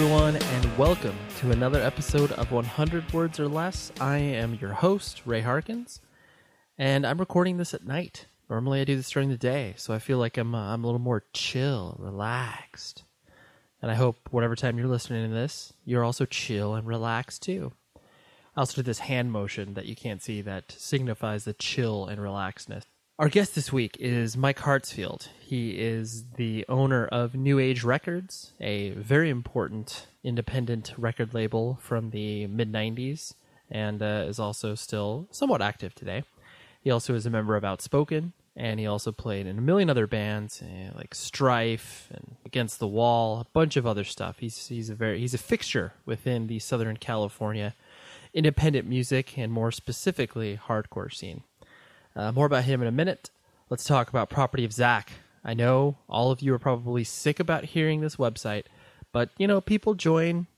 everyone, and welcome to another episode of 100 Words or Less. I am your host, Ray Harkins, and I'm recording this at night. Normally I do this during the day, so I feel like I'm a little more chill, relaxed. And I hope whatever time you're listening to this, you're also chill and relaxed too. I also did this hand motion that you can't see that signifies the chill and relaxedness. Our guest this week is Mike Hartsfield. He is the owner of New Age Records, a very important independent record label from the mid-90s, and is also still somewhat active today. He also is a member of Outspoken, and he also played in a million other bands, like Strife and Against the Wall, a bunch of other stuff. He's a fixture within the Southern California independent music, and more specifically, hardcore scene. More about him in a minute. Let's talk about Property of Zack. I know all of you are probably sick about hearing this website, but, you know, people join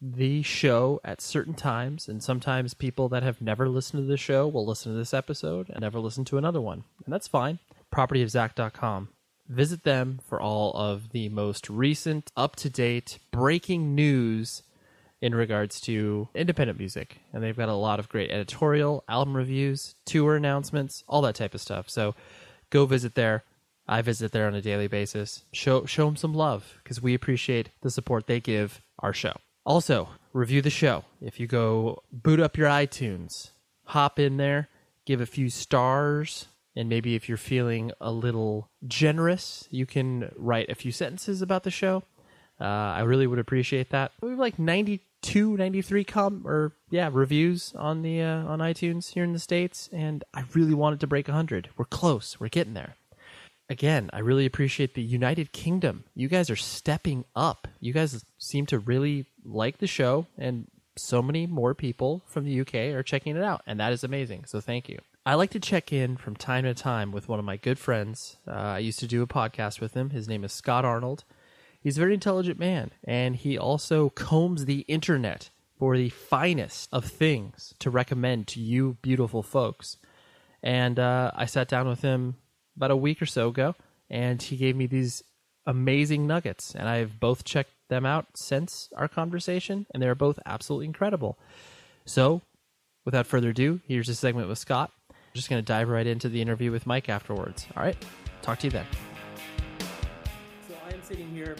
the show at certain times, and sometimes people that have never listened to the show will listen to this episode and never listen to another one, and that's fine. Propertyofzack.com. Visit them for all of the most recent, up-to-date, breaking news in regards to independent music. And they've got a lot of great editorial, album reviews, tour announcements, all that type of stuff. So go visit there. I visit there on a daily basis. Show them some love, because we appreciate the support they give our show. Also, review the show. If you go boot up your iTunes, hop in there, give a few stars, and maybe if you're feeling a little generous, you can write a few sentences about the show. I really would appreciate that. We have like 92, 93 reviews on the on iTunes here in the States, and I really wanted to break 100. We're close. We're getting there. Again, I really appreciate the United Kingdom. You guys are stepping up. You guys seem to really like the show, and so many more people from the UK are checking it out, and that is amazing. So thank you. I like to check in from time to time with one of my good friends. I used to do a podcast with him. His name is Scott Arnold. He's a very intelligent man, and he also combs the internet for the finest of things to recommend to you beautiful folks. And I sat down with him about a week or so ago, and he gave me these amazing nuggets, and I've both checked them out since our conversation, and they're both absolutely incredible. So, without further ado, here's a segment with Scott. I'm just going to dive right into the interview with Mike afterwards. All right, talk to you then. Sitting here,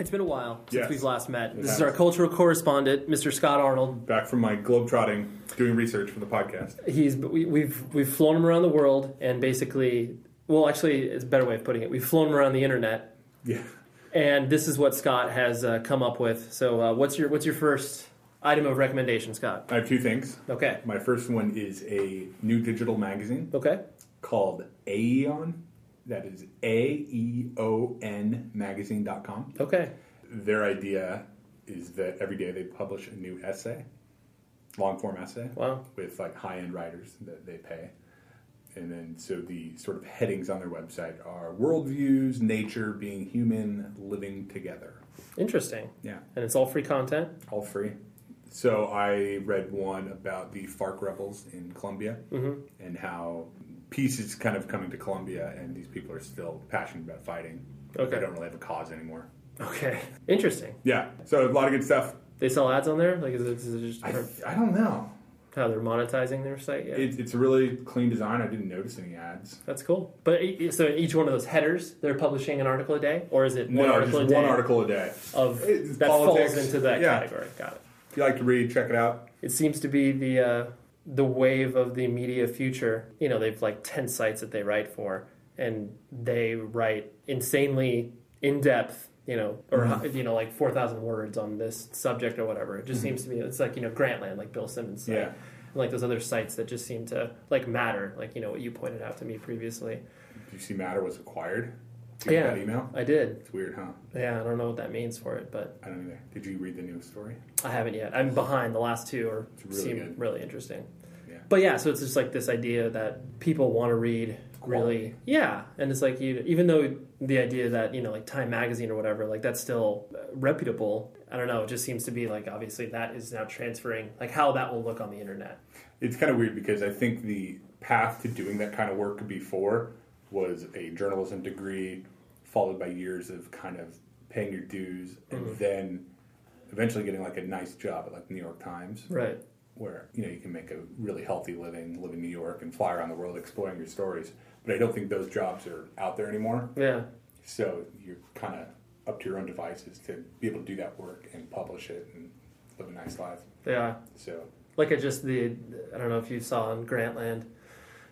it's been a while since we've last met. This is our cultural correspondent, Mr. Scott Arnold, back from my globetrotting, doing research for the podcast. We've flown him around the world, and basically, well, actually, it's a better way of putting it. We've flown him around the internet. Yeah. And this is what Scott has come up with. So, what's your first item of recommendation, Scott? I have two things. Okay. My first one is a new digital magazine. Okay. Called Aeon. That is AEON magazine.com. Okay. Their idea is that every day they publish a new essay, long-form essay, with like high-end writers that they pay. And then so the sort of headings on their website are worldviews, nature, being human, living together. Interesting. Yeah. And it's all free content? All free. So I read one about the FARC rebels in Colombia and how peace is kind of coming to Colombia, and these people are still passionate about fighting. Okay. They don't really have a cause anymore. Okay. Interesting. Yeah. So a lot of good stuff. They sell ads on there? Like, is it just... I don't know how they're monetizing their site yet. It's a really clean design. I didn't notice any ads. That's cool. But so each one of those headers, they're publishing an article a day? Or is it one article a day? That politics falls into that category. Got it. If you like to read, check it out. It seems to be the wave of the media future. You know, they've like 10 sites that they write for, and they write insanely in-depth, you know, or, you know, like 4,000 words on this subject or whatever. It just seems to me, it's like, you know, Grantland, like Bill Simmons site, and like those other sites that just seem to, like Matter, like, you know, what you pointed out to me previously. Did you see Matter was acquired? Did you get that email? I did. It's weird, huh? Yeah, I don't know what that means for it, but... I don't either. Did you read the news story? I haven't yet. I'm behind. The last two really interesting. Yeah. But yeah, so it's just like this idea that people want to read really... Yeah, and it's like, you, even though the idea that, you know, like Time Magazine or whatever, like that's still reputable, I don't know, it just seems to be like obviously that is now transferring, like how that will look on the internet. It's kind of weird because I think the path to doing that kind of work before was a journalism degree followed by years of kind of paying your dues and then eventually getting like a nice job at like the New York Times, right? Where you know you can make a really healthy living, live in New York, and fly around the world exploring your stories. But I don't think those jobs are out there anymore. Yeah. So you're kind of up to your own devices to be able to do that work and publish it and live a nice life. Yeah. So like I don't know if you saw on Grantland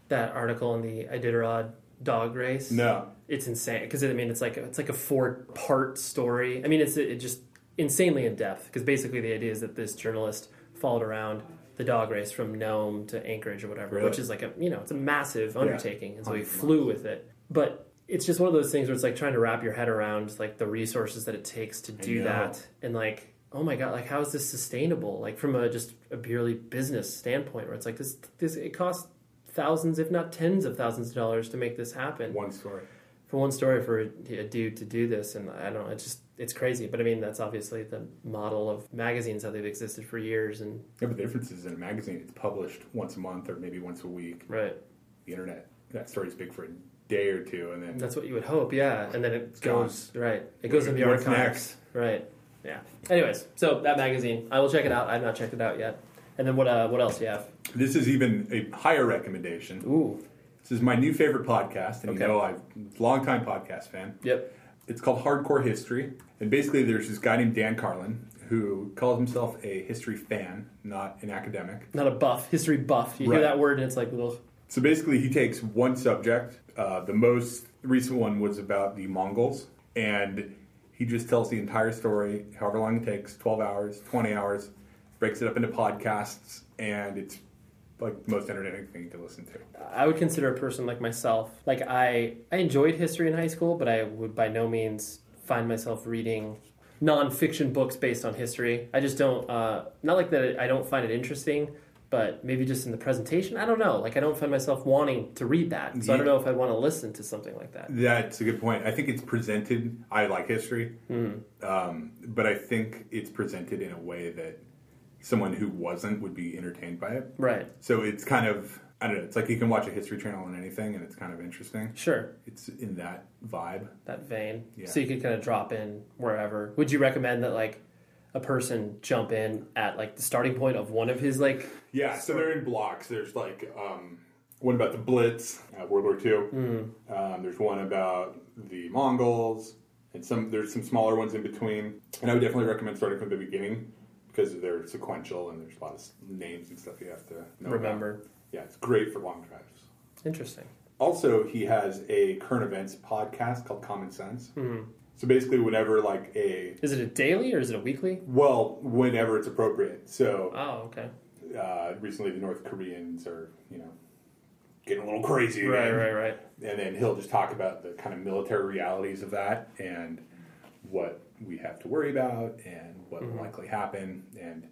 that article on the Iditarod dog race. No. It's insane because I mean it's like a 4-part story. I mean it's just insanely in depth because basically the idea is that this journalist followed around the dog race from Nome to Anchorage or whatever, really? Which is like it's a massive undertaking, and so he flew with it. But it's just one of those things where it's like trying to wrap your head around like the resources that it takes to do that, and like oh my god, like how is this sustainable? Like from a purely business standpoint, where it's like this it costs thousands, if not tens of thousands of dollars to make this happen. One story for a dude to do this, and I don't know, it's crazy. But I mean, that's obviously the model of magazines, how they've existed for years. And yeah, but the difference is in a magazine, it's published once a month or maybe once a week. Right. The internet, that story's big for a day or two, and then that's what you would hope, yeah. And then it goes right. It goes in the archives, next? Right? Yeah. Anyways, so that magazine, I will check it out. I've not checked it out yet. And then what else do you have? This is even a higher recommendation. Ooh. This is my new favorite podcast, and I'm a long-time podcast fan. Yep. It's called Hardcore History, and basically there's this guy named Dan Carlin who calls himself a history fan, not an academic. Not a buff, history buff. You hear that word and it's like, ugh. So basically he takes one subject. The most recent one was about the Mongols, and he just tells the entire story, however long it takes, 12 hours, 20 hours, breaks it up into podcasts, and it's like the most entertaining thing you can listen to. I would consider a person like myself, like I enjoyed history in high school, but I would by no means find myself reading nonfiction books based on history. I just don't, not like that I don't find it interesting, but maybe just in the presentation, I don't know. Like I don't find myself wanting to read that, so I don't know if I'd want to listen to something like that. That's a good point. I think it's presented, I like history, but I think it's presented in a way that someone who wasn't would be entertained by it. Right. So it's kind of, I don't know, it's like you can watch a History Channel on anything and it's kind of interesting. Sure. It's in that vibe. That vein. Yeah. So you could kind of drop in wherever. Would you recommend that like a person jump in at like the starting point of one of his like... Yeah, so they're in blocks. There's like one about the Blitz, World War II. There's one about the Mongols. And there's some smaller ones in between. And I would definitely recommend starting from the beginning, because they're sequential and there's a lot of names and stuff you have to know. Remember. About. Yeah, it's great for long drives. Interesting. Also, he has a current events podcast called Common Sense. Mm-hmm. So basically whenever like a... Is it a daily or is it a weekly? Well, whenever it's appropriate. So... Oh, okay. Recently the North Koreans are, getting a little crazy. Right, right. And then he'll just talk about the kind of military realities of that and what we have to worry about and what will likely happen. And,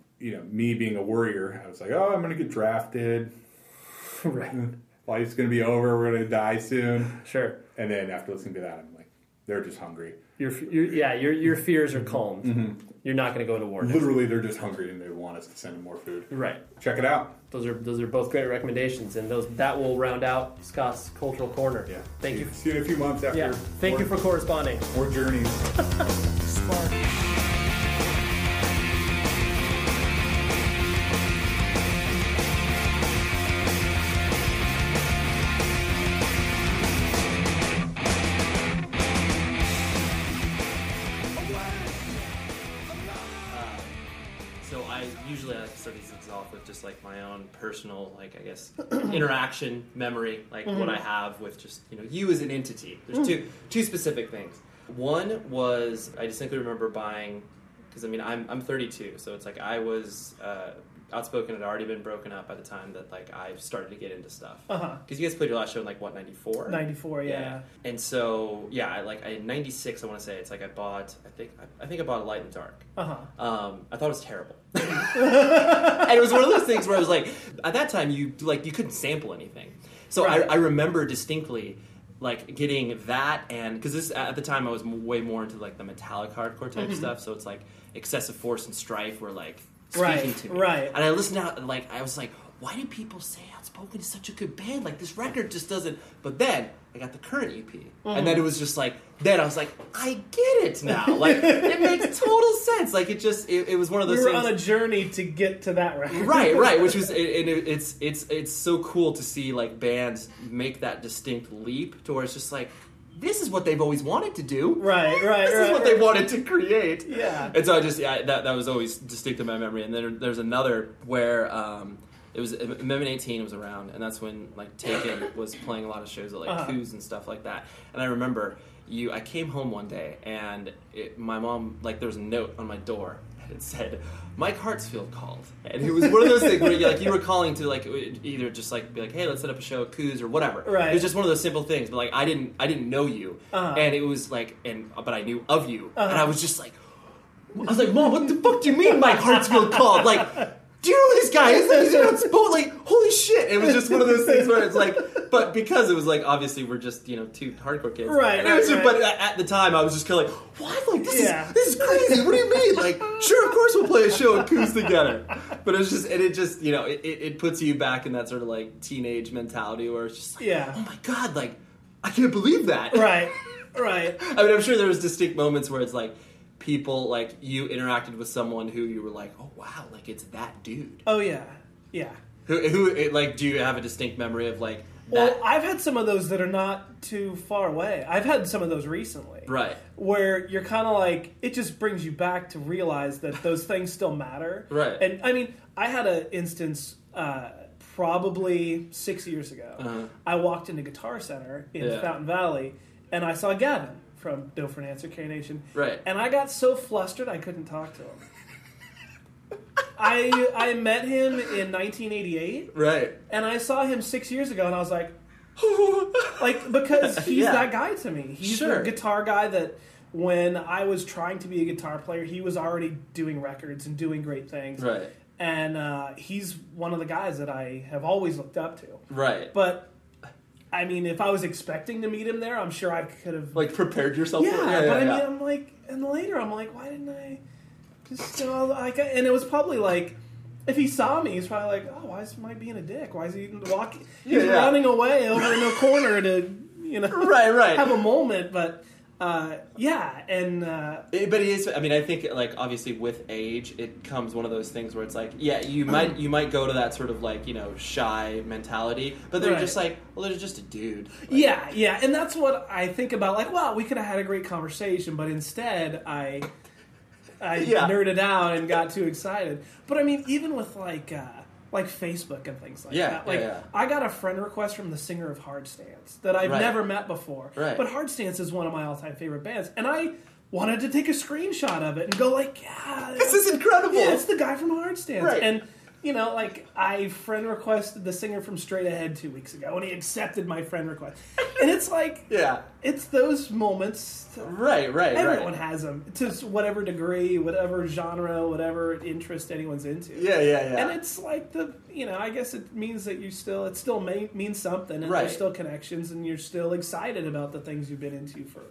me being a worrier, I was like, oh, I'm going to get drafted. Right. Life's going to be over. We're going to die soon. Sure. And then after listening to that, I'm like, they're just hungry. Your fears are calmed. Mm-hmm. You're not going to go to war. Literally, they're just hungry and they want us to send them more food. Right. Check it out. Those are both great recommendations, and that will round out Scott's Cultural Corner. Yeah. Thank you. See you in a few months after. Yeah. Thank you for corresponding. More journeys. Smart. Like my own personal, like I guess, interaction memory, like what I have with just you as an entity. There's two specific things. One was I distinctly remember buying, because I mean I'm 32, so it's like I was Outspoken had already been broken up by the time that like I started to get into stuff. Because you guys played your last show in like what, 94? 94, yeah. And so in 96 I want to say it's like I bought a Light in the Dark. I thought it was terrible. And it was one of those things where I was like, at that time you couldn't sample anything. So I remember distinctly like getting that, and because this at the time I was way more into like the metallic hardcore type stuff. So it's like Excessive Force and Strife were like speaking to me. Right. And I listened out and like I was like, why do people say Outspoken is such a good band? Like this record just doesn't. But then I got the current EP. Mm-hmm. And then it was just like, then I was like, I get it now. Like, it makes total sense. Like, it just, it was one of those things. We were on a journey to get to that record. Right. Which was, it's so cool to see, like, bands make that distinct leap to where it's just like, this is what they've always wanted to do. Right. This is what they wanted to create. Yeah. And so I just, that was always distinct in my memory. And then there's another where, it was Amendment 18 was around, and that's when like Taken was playing a lot of shows at like Coos and stuff like that. And I remember I came home one day, and my mom, like, there was a note on my door, and it said Mike Hartsfield called, and it was one of those things where you were calling to like either just like be like, hey, let's set up a show at Coos or whatever. Right. It was just one of those simple things, but like I didn't know you, and it was like, but I knew of you, and I was like, Mom, what the fuck do you mean Mike Hartsfield called? Like, do you know who this guy is? He's outspoken. Like, holy shit. It was just one of those things where it's like, but because it was like, obviously we're just, two hardcore kids. Right. And it was just, but at the time I was just kind of like, what? Like, this is crazy. What do you mean? Like, sure, of course we'll play a show and Coos together. But it was just, and it just, it puts you back in that sort of like teenage mentality where it's just like, oh my God, like, I can't believe that. Right. I mean, I'm sure there was distinct moments where it's like, people, like, you interacted with someone who you were like, oh, wow, like, it's that dude. Oh, yeah. Who like, do you have a distinct memory of, like, that? Well, I've had some of those that are not too far away. I've had some of those recently. Right. Where you're kind of like, it just brings you back to realize that those things still matter. Right. And, I mean, I had an instance probably 6 years ago. Uh-huh. I walked into Guitar Center in Fountain Valley, and I saw Gavin from No For an Answer, K-Nation. Right. And I got so flustered I couldn't talk to him. I met him in 1988. Right. And I saw him 6 years ago, and I was like, because he's that guy to me. He's the guitar guy that when I was trying to be a guitar player, he was already doing records and doing great things. Right. And he's one of the guys that I have always looked up to. Right. But I mean, if I was expecting to meet him there, I'm sure I could have... Like, prepared yourself for it? Yeah, but I mean, I'm like... And later, I'm like, why didn't I just... and it was probably like... If he saw me, he's probably like, oh, why is Mike being a dick? Why is he walking... He's running away over in the corner to, right. have a moment, but... but it is. I mean, I think like obviously with age, it comes one of those things where it's like, you might go to that sort of like shy mentality, but they're just like, well, they're just a dude. Like, yeah, and that's what I think about. Like, wow, we could have had a great conversation, but instead I nerded out and got too excited. But I mean, even with like Facebook and things like that. I got a friend request from the singer of Hard Stance that I've never met before. Right. But Hard Stance is one of my all-time favorite bands. And I wanted to take a screenshot of it and go like, this is incredible. Yeah, it's the guy from Hard Stance. Right. And, I friend requested the singer from Straight Ahead 2 weeks ago, and he accepted my friend request. And it's like, it's those moments. Right. Everyone has them to whatever degree, whatever genre, whatever interest anyone's into. Yeah. And it's like I guess it means that it still means something, and there's still connections, and you're still excited about the things you've been into for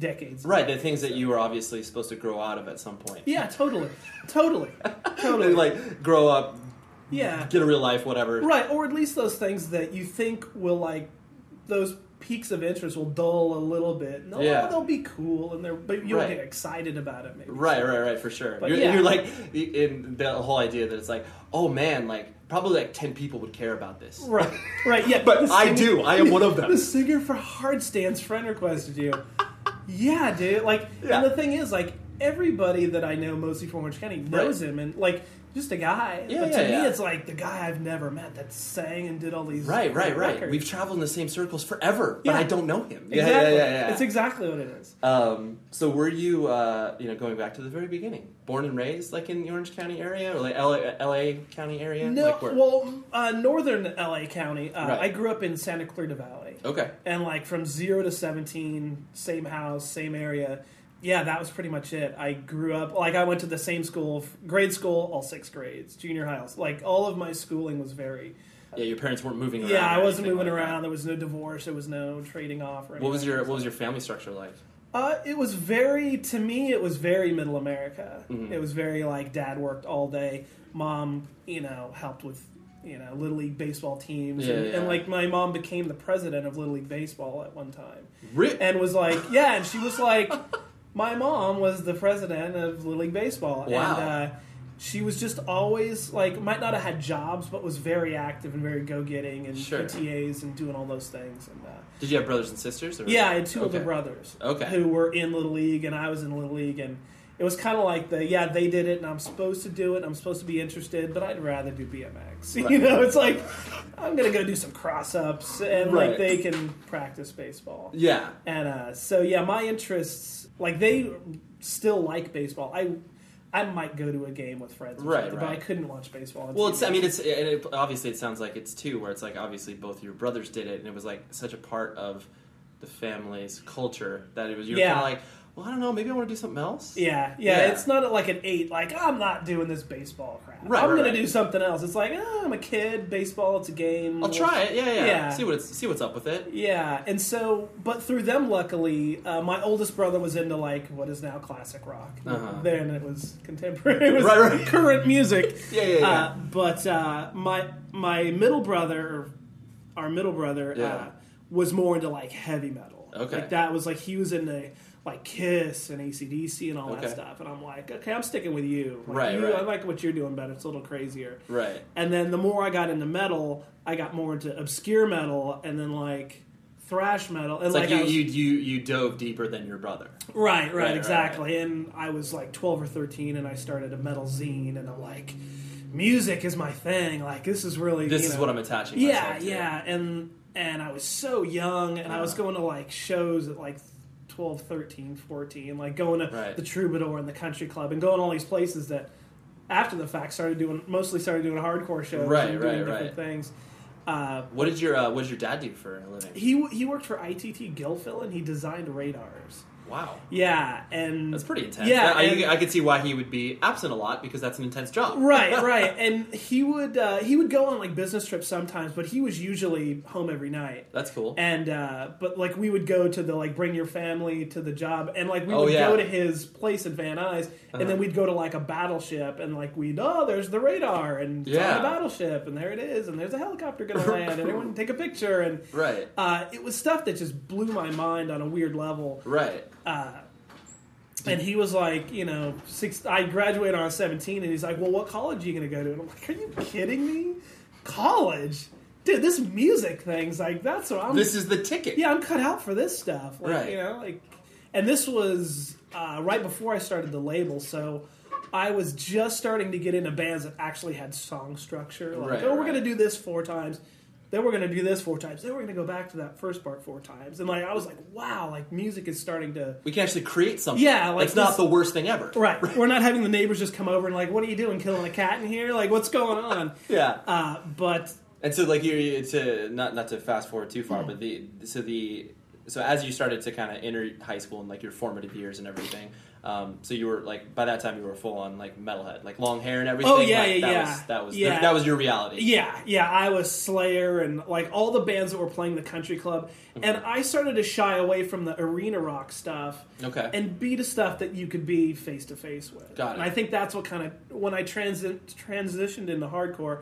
decades. Right, the things that you were obviously supposed to grow out of at some point. Yeah, totally. And, like, grow up. Yeah. Get a real life, whatever. Right, or at least those things that you think will, like, those peaks of interest will dull a little bit. No, they'll be cool, but you'll get excited about it, maybe. Right, for sure. But you're like, in the whole idea that it's like, oh, man, like, probably like 10 people would care about this. Right, yeah. But I do. I am one of them. The singer for Hard Stance friend requested you. Yeah, dude. Like, and the thing is, like, everybody that I know, mostly from Orange County, knows him, and, like... Just a guy. Yeah, but to me, it's like the guy I've never met that sang and did all these records. Right. We've traveled in the same circles forever, but I don't know him. Exactly. Yeah. It's exactly what it is. So were you, going back to the very beginning, born and raised, like, in the Orange County area? Or, like, L.A. County area? No, like, northern L.A. County. I grew up in Santa Clarita Valley. Okay. And, like, from 0 to 17, same house, same area. Yeah, that was pretty much it. I grew up, like, I went to the same school, grade school, all 6 grades, junior high, like, all of my schooling was very... Yeah, your parents weren't moving around. Yeah, I wasn't moving around. There was no divorce. There was no trading off or anything. What was your family structure like? It was very, to me, it was very middle America. Mm-hmm. It was very, like, dad worked all day. Mom, helped with you know, Little League baseball teams. And like my mom became the president of Little League baseball at one time. Really? And was like, yeah, and she was like, my mom was the president of Little League baseball. Wow. And she was just always like, might not have had jobs, but was very active and very go-getting and PTAs and doing all those things. And did you have brothers and sisters? Or I had two older brothers who were in Little League, and I was in Little League, and it was kind of like the, they did it, and I'm supposed to do it, and I'm supposed to be interested, but I'd rather do BMX. Right. You know, it's like, I'm going to go do some cross-ups, and, like, they can practice baseball. Yeah. And so, my interests, like, they still like baseball. I might go to a game with friends, but I couldn't watch baseball. Well, it's, I mean, it's, and it, obviously it sounds like it's two, where it's, like, obviously both your brothers did it, and it was, like, such a part of the family's culture that it was, you were kind of like, well, I don't know, maybe I want to do something else. Yeah. It's not like an eight, like, I'm not doing this baseball crap. I'm going to do something else. It's like, oh, I'm a kid, baseball, it's a game. I'll try it, yeah. See what's up with it. Yeah, and so, but through them, luckily, my oldest brother was into, like, what is now classic rock. Uh-huh. Then it was contemporary, it was current music. But my middle brother, or our middle brother, was more into, like, heavy metal. Okay. Like, that was, like, he was into... like Kiss and AC/DC and all that stuff, and I'm like, okay, I'm sticking with you. Like, I like what you're doing better. It's a little crazier. Right. And then the more I got into metal, I got more into obscure metal, and then like thrash metal. And it's like you dove deeper than your brother. Right, exactly. Right. And I was like 12 or 13, and I started a metal zine, and I'm like, music is my thing. Like this is really is what I'm attaching myself to. And I was so young, and I was going to like shows at like 12, 13, 14, like going to the Troubadour and the Country Club and going to all these places that after the fact started doing hardcore shows and doing different things. What did your dad do for a living? He worked for ITT Gilfil and he designed radars. Wow. Yeah, and... that's pretty intense. Yeah. I could see why he would be absent a lot, because that's an intense job. Right. And he would go on, like, business trips sometimes, but he was usually home every night. That's cool. And, but, like, we would go to the, like, bring your family to the job, and, like, we would go to his place in Van Nuys, and then we'd go to, like, a battleship, and, like, there's the radar, and it's on the battleship, and there it is, and there's a helicopter gonna land, and everyone take a picture, and... right. It was stuff that just blew my mind on a weird level. Right. And he was like, you know, I graduated on 17, and he's like, well, what college are you going to go to? And I'm like, are you kidding me? College? Dude, this music thing's like, that's what I'm... this is the ticket. Yeah, I'm cut out for this stuff. Like, you know, like... and this was right before I started the label, so I was just starting to get into bands that actually had song structure. Like, we're going to do this 4 times. Then we're going to do this 4 times. Then we're going to go back to that first part 4 times. And like I was like, wow, like music is starting to... we can actually create something. Yeah. Like it's not the worst thing ever. Right. We're not having the neighbors just come over and like, what are you doing, killing a cat in here? Like, what's going on? But... and so like you to not to fast forward too far, but so as you started to kind of enter high school and like your formative years and everything... so you were like, by that time you were full on like metalhead, like long hair and everything. Oh yeah, like, that was your reality. Yeah. I was Slayer and like all the bands that were playing the Country Club, and I started to shy away from the arena rock stuff. Okay. And be to stuff that you could be face to face with. Got it. And I think that's what kind of when I transitioned into hardcore,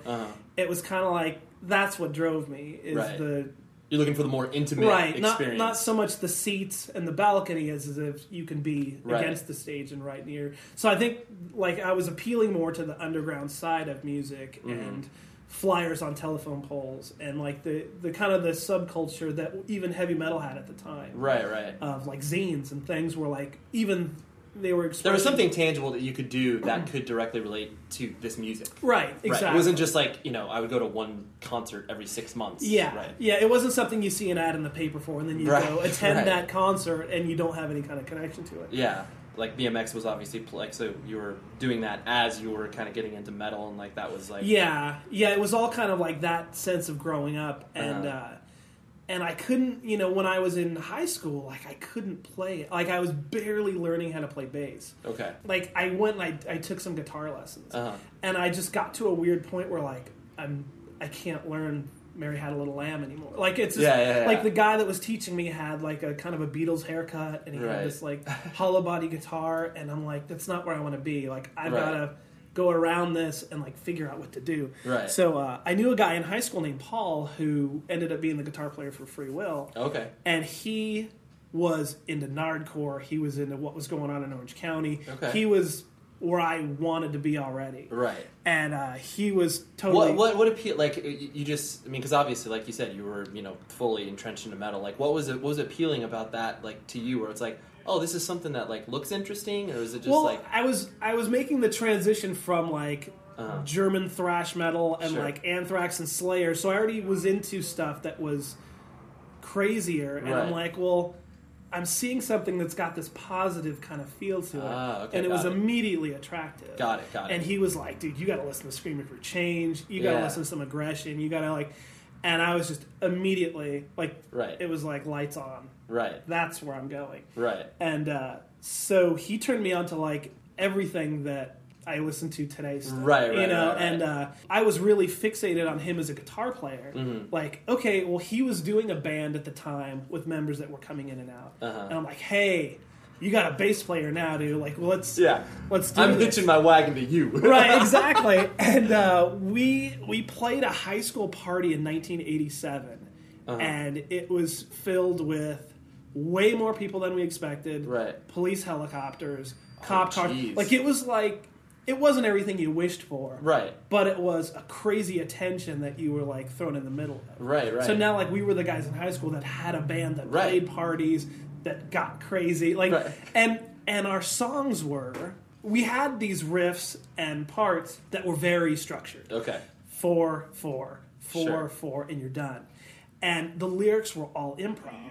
it was kind of like that's what drove me is the... you're looking for the more intimate experience. Not so much the seats and the balcony as if you can be against the stage and right near. So I think like I was appealing more to the underground side of music and flyers on telephone poles and like the kind of the subculture that even heavy metal had at the time. Right. Of like zines and things where like even they were expressing... there was something tangible that you could do that could directly relate to this music. Right, exactly. Right. It wasn't just like, you know, I would go to one concert every 6 months. Yeah, right. Yeah, it wasn't something you see an ad in the paper for, and then you go attend that concert, and you don't have any kind of connection to it. Yeah, like BMX was obviously, like, so you were doing that as you were kind of getting into metal, and like that was like... Yeah, it was all kind of like that sense of growing up, and I couldn't, you know, when I was in high school, like, I couldn't play. Like, I was barely learning how to play bass. Okay. Like, I went and I took some guitar lessons. And I just got to a weird point where, like, I can't learn Mary Had a Little Lamb anymore. Like, it's just, like, the guy that was teaching me had, like, a kind of a Beatles haircut. And he had this, like, hollow body guitar. And I'm like, that's not where I want to be. Like, I've got to... go around this and like figure out what to do. Right. So I knew a guy in high school named Paul who ended up being the guitar player for Free Will. Okay. And he was into Nardcore. He was into what was going on in Orange County. Okay. He was where I wanted to be already. Right. And he was totally... What appeal... Like, you just... I mean, because obviously, like you said, you were, you know, fully entrenched into metal. Like, what was appealing about that, like, to you? Where it's like, oh, this is something that, like, looks interesting? Or is it just, like... Well, I was making the transition from, like, German thrash metal and, like, Anthrax and Slayer. So I already was into stuff that was crazier. And I'm like, well... I'm seeing something that's got this positive kind of feel to it. Okay, and it was immediately attractive. Got it. And he was like, dude, you got to listen to Screaming for Change. You got to listen to some aggression. You got to like... And I was just immediately like... Right. It was like lights on. Right. That's where I'm going. Right. And so he turned me on to like everything that I listen to today still. Right, you know? Right. And I was really fixated on him as a guitar player. Mm-hmm. Like, okay, well, he was doing a band at the time with members that were coming in and out. Uh-huh. And I'm like, hey, you got a bass player now, dude. Like, well, let's do I'm hitching my wagon to you. Right, exactly. And we played a high school party in 1987. Uh-huh. And it was filled with way more people than we expected. Right. Police helicopters, cop cars. Like, it was like... It wasn't everything you wished for. Right. But it was a crazy attention that you were, like, thrown in the middle of. Right. So now, like, we were the guys in high school that had a band that played parties, that got crazy. Like, and our songs were... We had these riffs and parts that were very structured. Okay. 4, 4, 4, 4, and you're done. And the lyrics were all improv.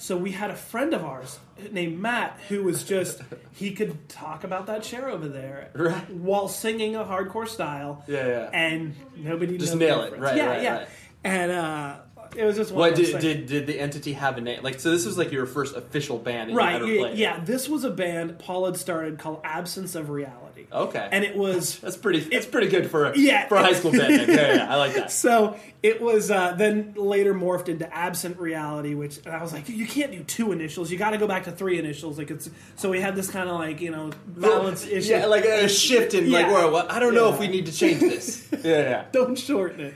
So we had a friend of ours named Matt who was just, he could talk about that chair over there while singing a hardcore style. Yeah. And nobody just nail it. Right. Yeah. And it was just one of those things. Did the entity have a name? Like, so this was like your first official band that you ever played. Yeah, this was a band Paul had started called Absence of Reality. Okay. And it was... That's pretty good for a high school band name. Yeah, I like that. So it was then later morphed into Absent Reality, which I was like, you can't do 2 initials. You got to go back to 3 initials. Like it's So we had this kind of like, you know, balance issue. Yeah, like a shift in like, well, I don't know if we need to change this. Don't shorten it.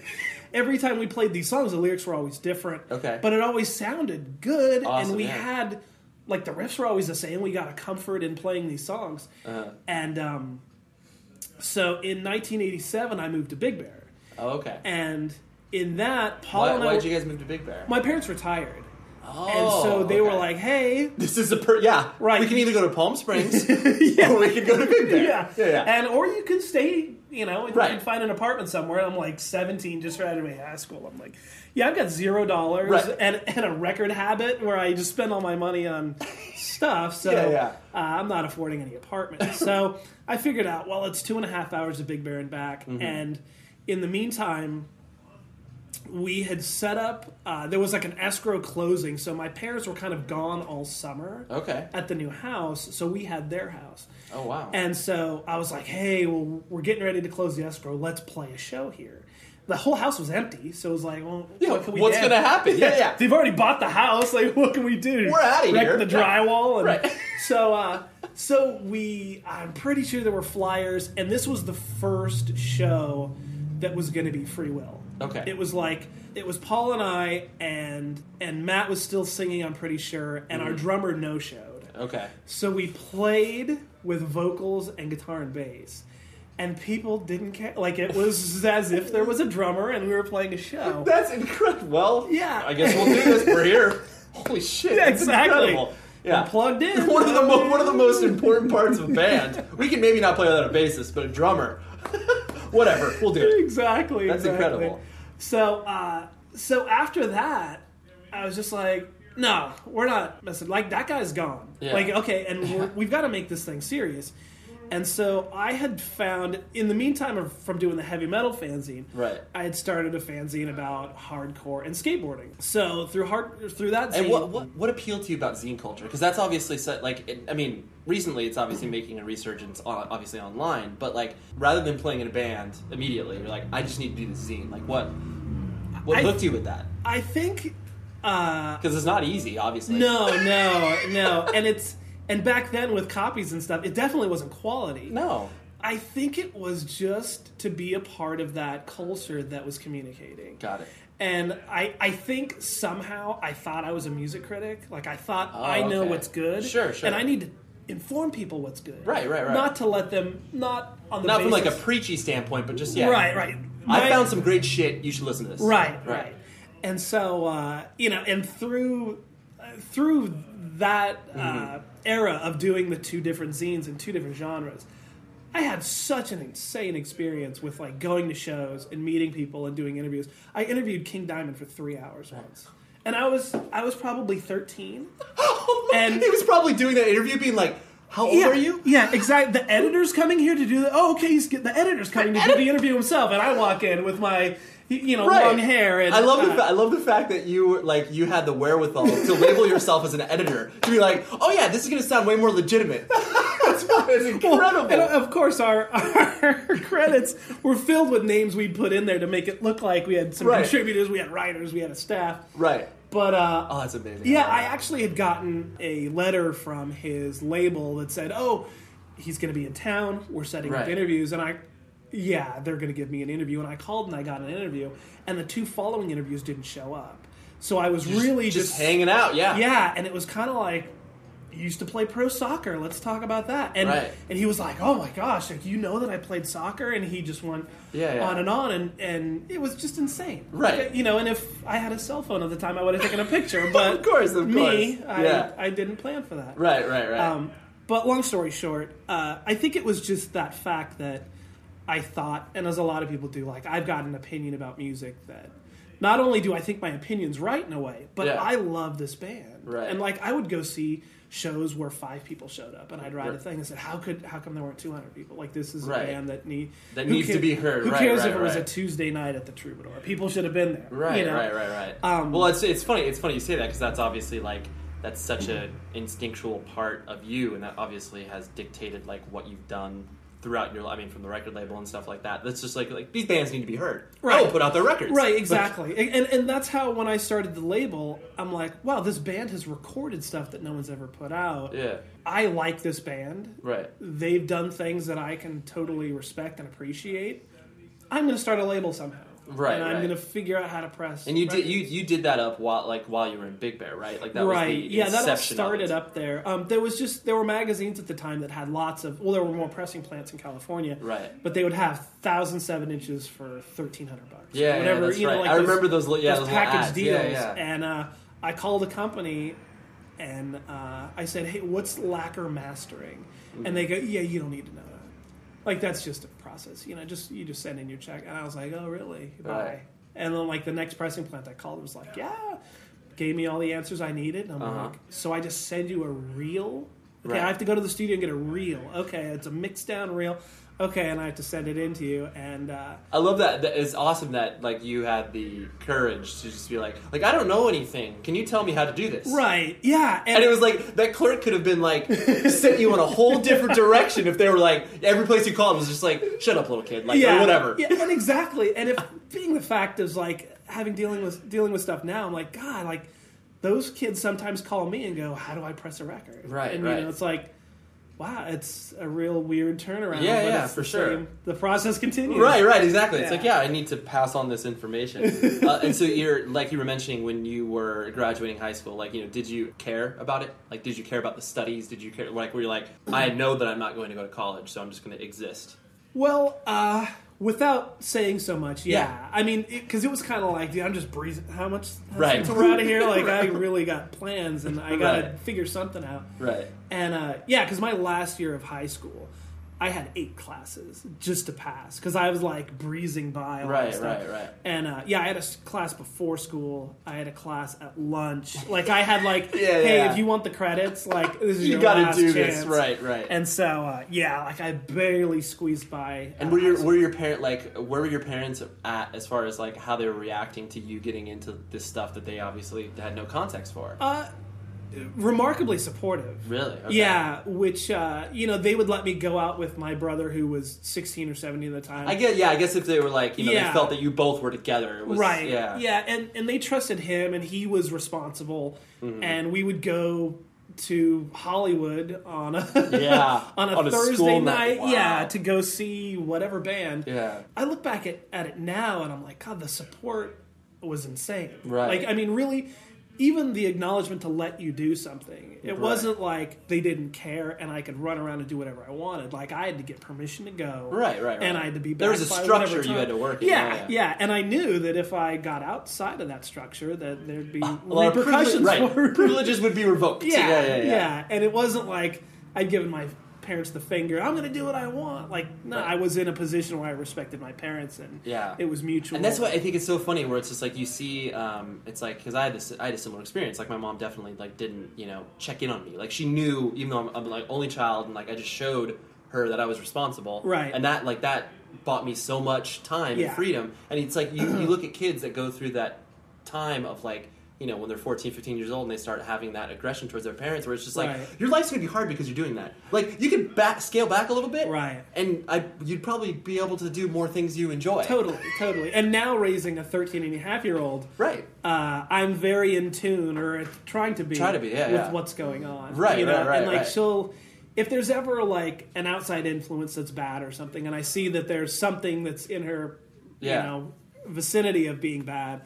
Every time we played these songs, the lyrics were always different. Okay. But it always sounded good. Awesome, and we had, like, the riffs were always the same. We got a comfort in playing these songs. Uh-huh. And so in 1987, I moved to Big Bear. Oh, okay. And in that, Paul and I... Why did you guys move to Big Bear? My parents retired. Oh, and so they were like, hey... This is a... We can either go to Palm Springs or we can go to Big Bear. Yeah. And, or you can stay... You know, and you can find an apartment somewhere. And I'm like 17, just graduated high school. I'm like, yeah, I've got $0 and a record habit where I just spend all my money on stuff. So I'm not affording any apartment. So I figured out, well, it's 2.5 hours to Big Bear and back. Mm-hmm. And in the meantime, we had set up, there was like an escrow closing. So my parents were kind of gone all summer at the new house. So we had their house. Oh, wow. And so I was like, hey, well, we're getting ready to close the escrow. Let's play a show here. The whole house was empty, so it was like, well, what can we do? What's going to happen? Yeah. They've already bought the house. Like, what can we do? We're out of here. The drywall. And So, I'm pretty sure there were flyers, and this was the first show that was going to be Free Will. Okay. It was like, it was Paul and I, and Matt was still singing, I'm pretty sure, and our drummer no-showed. Okay. So we played... with vocals and guitar and bass. And people didn't care. Like, it was as if there was a drummer and we were playing a show. That's incredible. Well, I guess we'll do this. We're here. Holy shit. Yeah, exactly. Incredible. Yeah. And plugged in. One of the most important parts of a band. We can maybe not play without a bassist, but a drummer. Whatever. We'll do it. Exactly. That's incredible. So, so after that, I was just like, no, we're not messing. Like, that guy's gone. Yeah. Like, okay, and we've got to make this thing serious. And so I had found, in the meantime from doing the heavy metal fanzine, I had started a fanzine about hardcore and skateboarding. So through that zine... And what appealed to you about zine culture? Because that's obviously, recently it's obviously making a resurgence, obviously online, but, like, rather than playing in a band immediately, you're like, I just need to do the zine. Like, what hooked you with that? I think... Because it's not easy, obviously. No. And back then with copies and stuff, it definitely wasn't quality. No. I think it was just to be a part of that culture that was communicating. Got it. And I think somehow I thought I was a music critic. Like, I thought, I know what's good. Sure, sure. And I need to inform people what's good. Right, right, right. Not to let them, not on the basis. Not from, like, a preachy standpoint, but just, yeah. Right, right. I found some great shit. You should listen to this. Right, right. Right. And so, you know, and through that era of doing the two different zines and two different genres, I had such an insane experience with, like, going to shows and meeting people and doing interviews. I interviewed King Diamond for 3 hours once. And I was probably 13. And he was probably doing that interview being like, how old are you? Yeah, exactly. The editor's coming here to do the... Oh, okay, the editor's coming to do the interview himself. And I walk in with my... You know, right. Long hair. And, I love the fact that you had the wherewithal to label yourself as an editor to be like, oh yeah, this is going to sound way more legitimate. It's incredible. Well, and of course, our credits were filled with names we put in there to make it look like we had some contributors, we had writers, we had a staff. Right. But oh, that's amazing. Yeah, I actually had gotten a letter from his label that said, oh, he's going to be in town. We're setting up interviews, and yeah, they're going to give me an interview. And I called and I got an interview. And the two following interviews didn't show up. So I was really just hanging out, yeah. Yeah, and it was kind of like, you used to play pro soccer. Let's talk about that. And and he was like, oh my gosh, like, you know that I played soccer? And he just went on and on. And it was just insane. Right. Like, you know, and if I had a cell phone at the time, I would have taken a picture. But of course. I didn't plan for that. Right, right, right. But long story short, I think it was just that fact that I thought, and as a lot of people do, like, I've got an opinion about music that not only do I think my opinion's right in a way, but I love this band. Right. And, like, I would go see shows where 5 people showed up, and I'd write a thing and said, how come there weren't 200 people? Like, this is a band that needs to be heard. Who cares if it was a Tuesday night at the Troubadour? People should have been there. Right, you know? Right. Well, it's funny you say that, because that's obviously, like, that's such an instinctual part of you, and that obviously has dictated, like, what you've done throughout your, I mean, from the record label and stuff like that. That's just like these bands need to be heard. Right. I will put out their records. Right, exactly. But, and that's how when I started the label, I'm like, wow, this band has recorded stuff that no one's ever put out. Yeah. I like this band. Right. They've done things that I can totally respect and appreciate. I'm going to start a label somehow. Right. And I'm going to figure out how to press. And you did that up while you were in Big Bear, right? Like that was the inception. Yeah, that all started up there. There were magazines at the time that had lots of, well, there were more pressing plants in California. Right. But they would have 1,007 inches for $1,300. Yeah, whatever, that's right. Like I remember those package deals. Yeah. And I called a company and I said, "Hey, what's lacquer mastering?" And they go, "Yeah, you don't need to know that. Like, that's just a process, you know, you just send in your check." And I was like, oh, really? Bye. Right. And then, like, the next pressing plant I called was like, gave me all the answers I needed. And I'm like, so I just send you a reel? Okay, I have to go to the studio and get a reel. Okay, it's a mixed down reel. Okay, and I have to send it in to you. And I love that. It's awesome that, like, you had the courage to just be like, I don't know anything. Can you tell me how to do this? Right, yeah. And it was like, that clerk could have been, like, sent you in a whole different direction if they were, like, every place you called was just like, shut up, little kid, like, or whatever. Yeah, and exactly. And if being the fact is, like, dealing with stuff now, I'm like, God, like, those kids sometimes call me and go, how do I press a record? Right, and, you know, it's like, wow, it's a real weird turnaround. Yeah, but it's for sure. The process continues. Right, exactly. Yeah. It's like, I need to pass on this information. And so you're, like you were mentioning when you were graduating high school, like, you know, did you care about it? Like, did you care about the studies? Did you care, like, were you like, I know that I'm not going to go to college, so I'm just going to exist? Well, without saying so much, yeah. I mean, because it was kind of like, dude, I'm just breezing. How much until we're out of here? Like, I really got plans, and I got to figure something out. Right. And, because my last year of high school, I had 8 classes just to pass, because I was, like, breezing by all that stuff. Right. And, I had a class before school. I had a class at lunch. Like, I had, like, if you want the credits, like, this is your last chance. You gotta do this, right. And so, like, I barely squeezed by. And where were your parents at as far as, like, how they were reacting to you getting into this stuff that they obviously had no context for? Remarkably supportive. Really? Okay. Yeah, which, you know, they would let me go out with my brother who was 16 or 17 at the time. I guess if they were like, you know, they felt that you both were together. It was, and they trusted him, and he was responsible, and we would go to Hollywood on a on a Thursday night, wow. To go see whatever band. Yeah, I look back at it now and I'm like, God, the support was insane. Right, like I mean, really, even the acknowledgement to let you do something. It wasn't like they didn't care and I could run around and do whatever I wanted. Like I had to get permission to go. Right. And I had to be back. There was a structure you had to work in. Yeah. And I knew that if I got outside of that structure that there'd be repercussions. Privileges would be revoked. Yeah. And it wasn't like I'd given my parents the finger, I'm going to do what I want. Like, no, I was in a position where I respected my parents, and it was mutual. And that's why I think it's so funny, where it's just like you see, it's like, because I had a similar experience. Like, my mom definitely, like, didn't, you know, check in on me. Like, she knew, even though I'm like, only child, and, like, I just showed her that I was responsible. Right. And that, like, that bought me so much time and freedom. And it's like, you look at kids that go through that time of, like, you know, when they're 14, 15 years old and they start having that aggression towards their parents where it's just like, your life's going to be hard because you're doing that. Like, you could scale back a little bit. Right. And you'd probably be able to do more things you enjoy. Totally. And now raising a 13-and-a-half-year-old. Right. I'm very in tune, or trying to be, with what's going on. Right. And, like, she'll... If there's ever, like, an outside influence that's bad or something, and I see that there's something that's in her, you know, vicinity of being bad...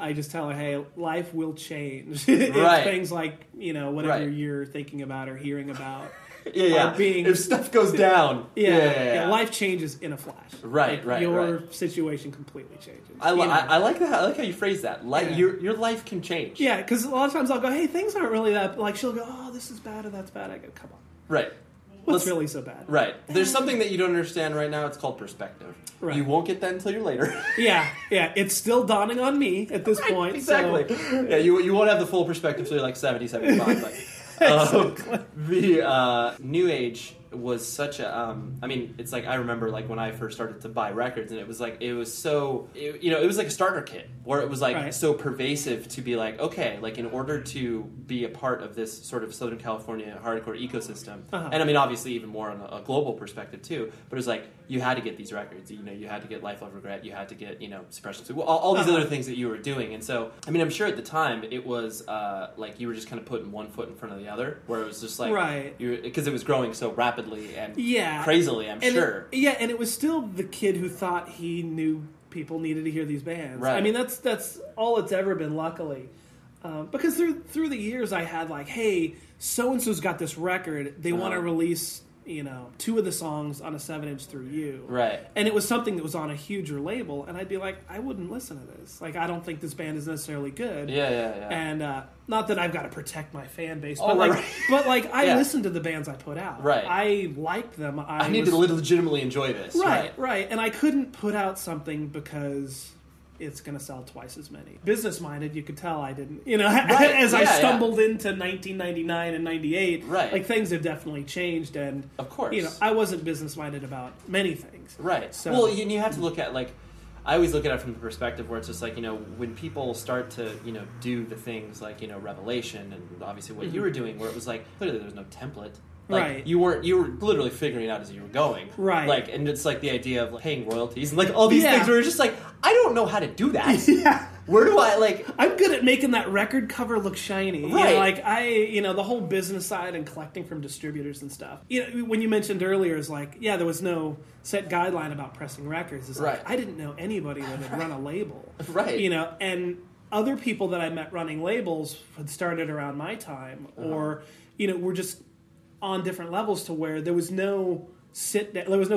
I just tell her, hey, life will change. If things like, you know, whatever you're thinking about or hearing about. If stuff goes down. Life changes in a flash. Your situation completely changes. I like that. I like how you phrase that. Your life can change. Yeah, because a lot of times I'll go, hey, things aren't really that... Like, she'll go, oh, this is bad or that's bad. I go, come on. Right. What's really so bad? Right. There's something that you don't understand right now. It's called perspective. Right. You won't get that until you're later. Yeah. It's still dawning on me at this point. Exactly. So. Yeah, you won't have the full perspective until you're like 70, 75. Exactly. The New Age was such a... I mean, it's like I remember like when I first started to buy records, and it was like a starter kit where it was like so pervasive to be like, okay, like in order to be a part of this sort of Southern California hardcore ecosystem, and I mean obviously even more on a global perspective too, but it was like you had to get these records, you know, you had to get Life, Love, Regret, you had to get, you know, Suppression, so all these other things that you were doing. And so, I mean, I'm sure at the time it was like you were just kind of putting one foot in front of the other, where it was just like, because it was growing so rapidly and crazily, I'm sure. And it was still the kid who thought he knew people needed to hear these bands. Right. I mean, that's all it's ever been, luckily. Because through the years, I had like, hey, so-and-so's got this record. They want to release, you know, 2 of the songs on a 7-inch through you. Right. And it was something that was on a huger label. And I'd be like, I wouldn't listen to this. Like, I don't think this band is necessarily good. Yeah. And not that I've got to protect my fan base, but I listened to the bands I put out. Right. I liked them. I need to legitimately enjoy this. Right. And I couldn't put out something because it's going to sell twice as many. Business-minded, you could tell I didn't. You know, I stumbled into 1999 and 98, like things have definitely changed, and of course, you know, I wasn't business-minded about many things. Right. So, well, you have to look at, like, I always look at it from the perspective where it's just like, you know, when people start to, you know, do the things like, you know, Revelation and obviously what you were doing, where it was like, clearly there was no template. Like, you were literally figuring it out as you were going. Right. Like, and it's like the idea of like, paying royalties and like all these things where it's just like, I don't know how to do that. Where do I, like... I'm good at making that record cover look shiny. Right. You know, like, the whole business side and collecting from distributors and stuff. You know, when you mentioned earlier, is like, there was no set guideline about pressing records. It's like, I didn't know anybody that would run a label. Right. You know, and other people that I met running labels had started around my time or, you know, were just on different levels to where there was no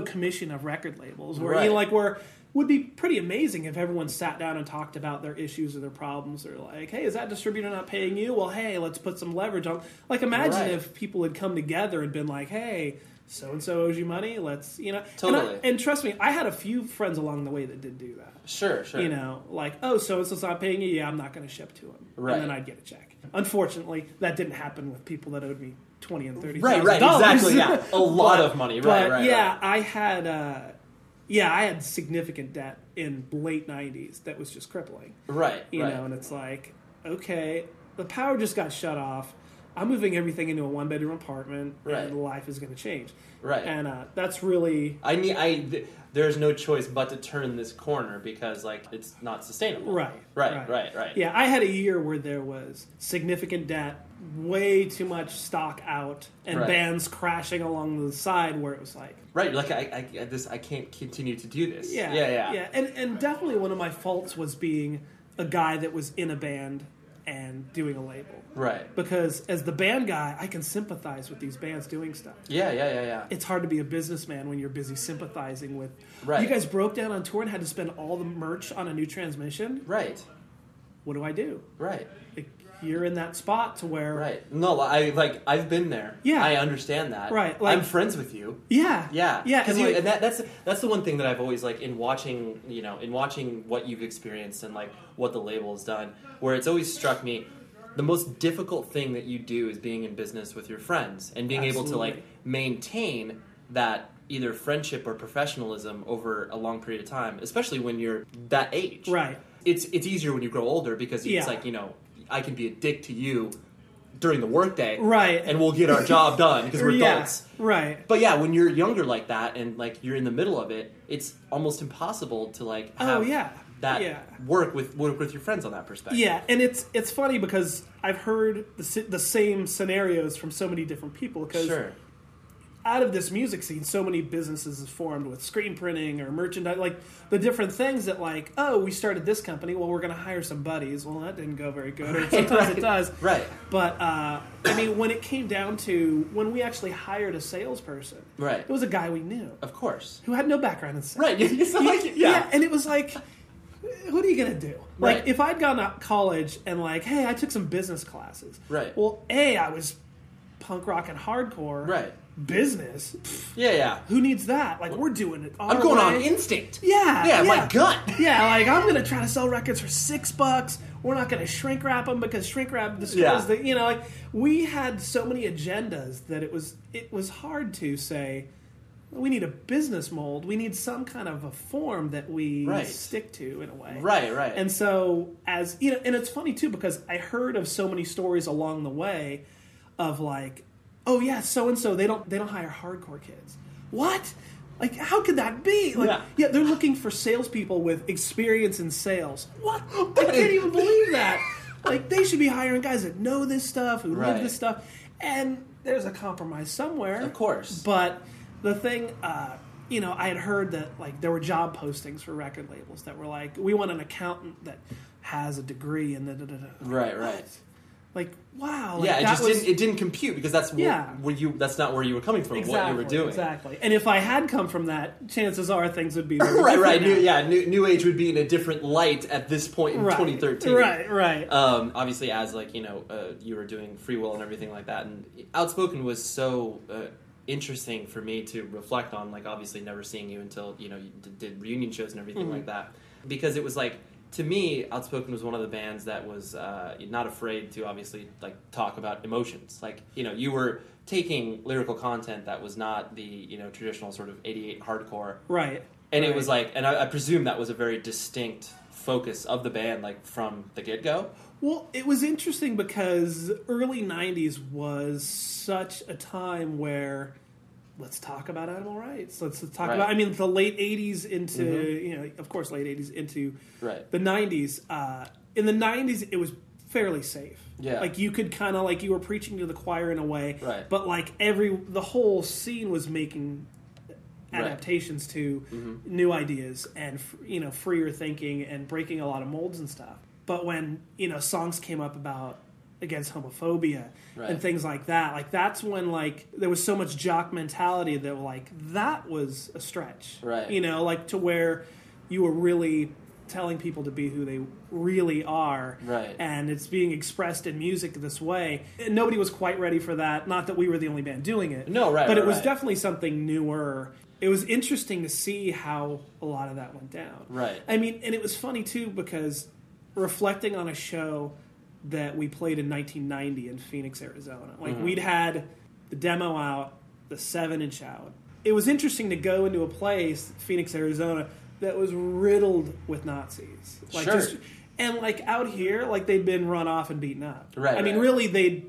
commission of record labels. Where, you know, like, where... would be pretty amazing if everyone sat down and talked about their issues or their problems, or like, hey, is that distributor not paying you? Well, hey, let's put some leverage on. Like, imagine if people had come together and been like, hey, so-and-so owes you money, let's, you know. Totally. And trust me, I had a few friends along the way that did do that. Sure. You know, like, oh, so-and-so's not paying you, I'm not going to ship to him. Right. And then I'd get a check. Unfortunately, that didn't happen with people that owed me $20,000 and $30,000. Right, exactly, yeah. A lot of money, right. I had... I had significant debt in late 90s that was just crippling. Right. You know, and it's like, okay, the power just got shut off. I'm moving everything into a one-bedroom apartment, and life is going to change. Right. And that's really... there's no choice but to turn this corner because, like, it's not sustainable. Right. Yeah, I had a year where there was significant debt, way too much stock out and bands crashing along the side where it was like... I can't continue to do this. Yeah. And definitely one of my faults was being a guy that was in a band and doing a label. Right. Because as the band guy, I can sympathize with these bands doing stuff. Yeah. It's hard to be a businessman when you're busy sympathizing with... Right. You guys broke down on tour and had to spend all the merch on a new transmission? Right. What do I do? Right. Like, you're in that spot to where... Right. No, I've been there. Yeah. I understand that. Right. Like, I'm friends with you. Yeah. Cause and that's the one thing that I've always, in watching what you've experienced and, what the label has done, where it's always struck me, the most difficult thing that you do is being in business with your friends and being able to, maintain that either friendship or professionalism over a long period of time, especially when you're that age. Right. It's easier when you grow older because it's I can be a dick to you during the workday, right? And we'll get our job done because we're adults, right? But when you're younger like that and you're in the middle of it, it's almost impossible to have work with your friends on that perspective. Yeah, and it's funny because I've heard the same scenarios from so many different people because out of this music scene, so many businesses is formed with screen printing or merchandise, the different things that we started this company, well, we're going to hire some buddies. Well, that didn't go very good. Right, sometimes it does. Right. But, when it came down to when we actually hired a salesperson, right, it was a guy we knew. Of course. Who had no background in sales. Right. And it was what are you going to do? Right. If I'd gone to college and hey, I took some business classes. Right. Well, A, I was punk rock and hardcore. Right. Business, who needs that? We're doing it all. I'm going on instinct, my gut, I'm gonna try to sell records for $6. We're not gonna shrink wrap them because shrink wrap destroys the, we had so many agendas that it was hard to say we need a business mold, we need some kind of a form that we stick to in a way, right. And so, as you know, and it's funny too because I heard of so many stories along the way of oh yeah, so and so they don't hire hardcore kids. What? How could that be? They're looking for salespeople with experience in sales. What? I can't even believe that. They should be hiring guys that know this stuff, who live this stuff. And there's a compromise somewhere, of course. But the thing, I had heard that there were job postings for record labels that were we want an accountant that has a degree and da-da-da-da. Right. Wow. It didn't compute because that's that's not where you were coming from, exactly, what you were doing. Exactly. And if I had come from that, chances are things would be... Right. New Age would be in a different light at this point in 2013. Right. Obviously, as, you were doing Free Will and everything like that. And Outspoken was so interesting for me to reflect on, obviously never seeing you until, you did reunion shows and everything like that. Because it was to me, Outspoken was one of the bands that was not afraid to obviously talk about emotions. You were taking lyrical content that was not the traditional sort of '88 hardcore, right? And it was and I presume that was a very distinct focus of the band, from the get go. Well, it was interesting because early '90s was such a time where let's talk about animal rights. Let's talk about... I mean, the late 80s into... of course, late 80s into the 90s. In the 90s, it was fairly safe. Yeah. You could kind of... you were preaching to the choir in a way. Right. But, the whole scene was making adaptations to new ideas and, freer thinking and breaking a lot of molds and stuff. But when, songs came up about... against homophobia and things like that. That's when there was so much jock mentality that that was a stretch. Right. To where you were really telling people to be who they really are. Right. And it's being expressed in music this way. And nobody was quite ready for that. Not that we were the only band doing it. No, right. But it was definitely something newer. It was interesting to see how a lot of that went down. Right. I mean, and it was funny too because reflecting on a show that we played in 1990 in Phoenix, Arizona. We'd had the demo out, the 7-inch out. It was interesting to go into a place, Phoenix, Arizona, that was riddled with Nazis. Out here, they'd been run off and beaten up. Right. I mean, really, they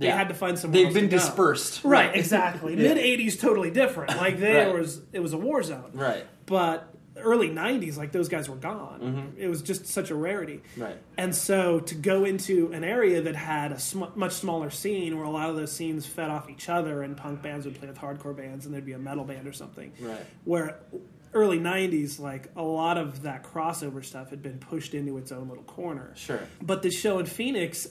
had to find somewhere else to go. They'd been dispersed. Right, exactly. Mid-'80s, totally different. It was a war zone. Right. But early 90s, like, those guys were gone. Mm-hmm. It was just such a rarity. Right. And so to go into an area that had a much smaller scene, where a lot of those scenes fed off each other, and punk bands would play with hardcore bands, and there'd be a metal band or something. Right. Where early 90s, like, a lot of that crossover stuff had been pushed into its own little corner. Sure. But the show in Phoenix,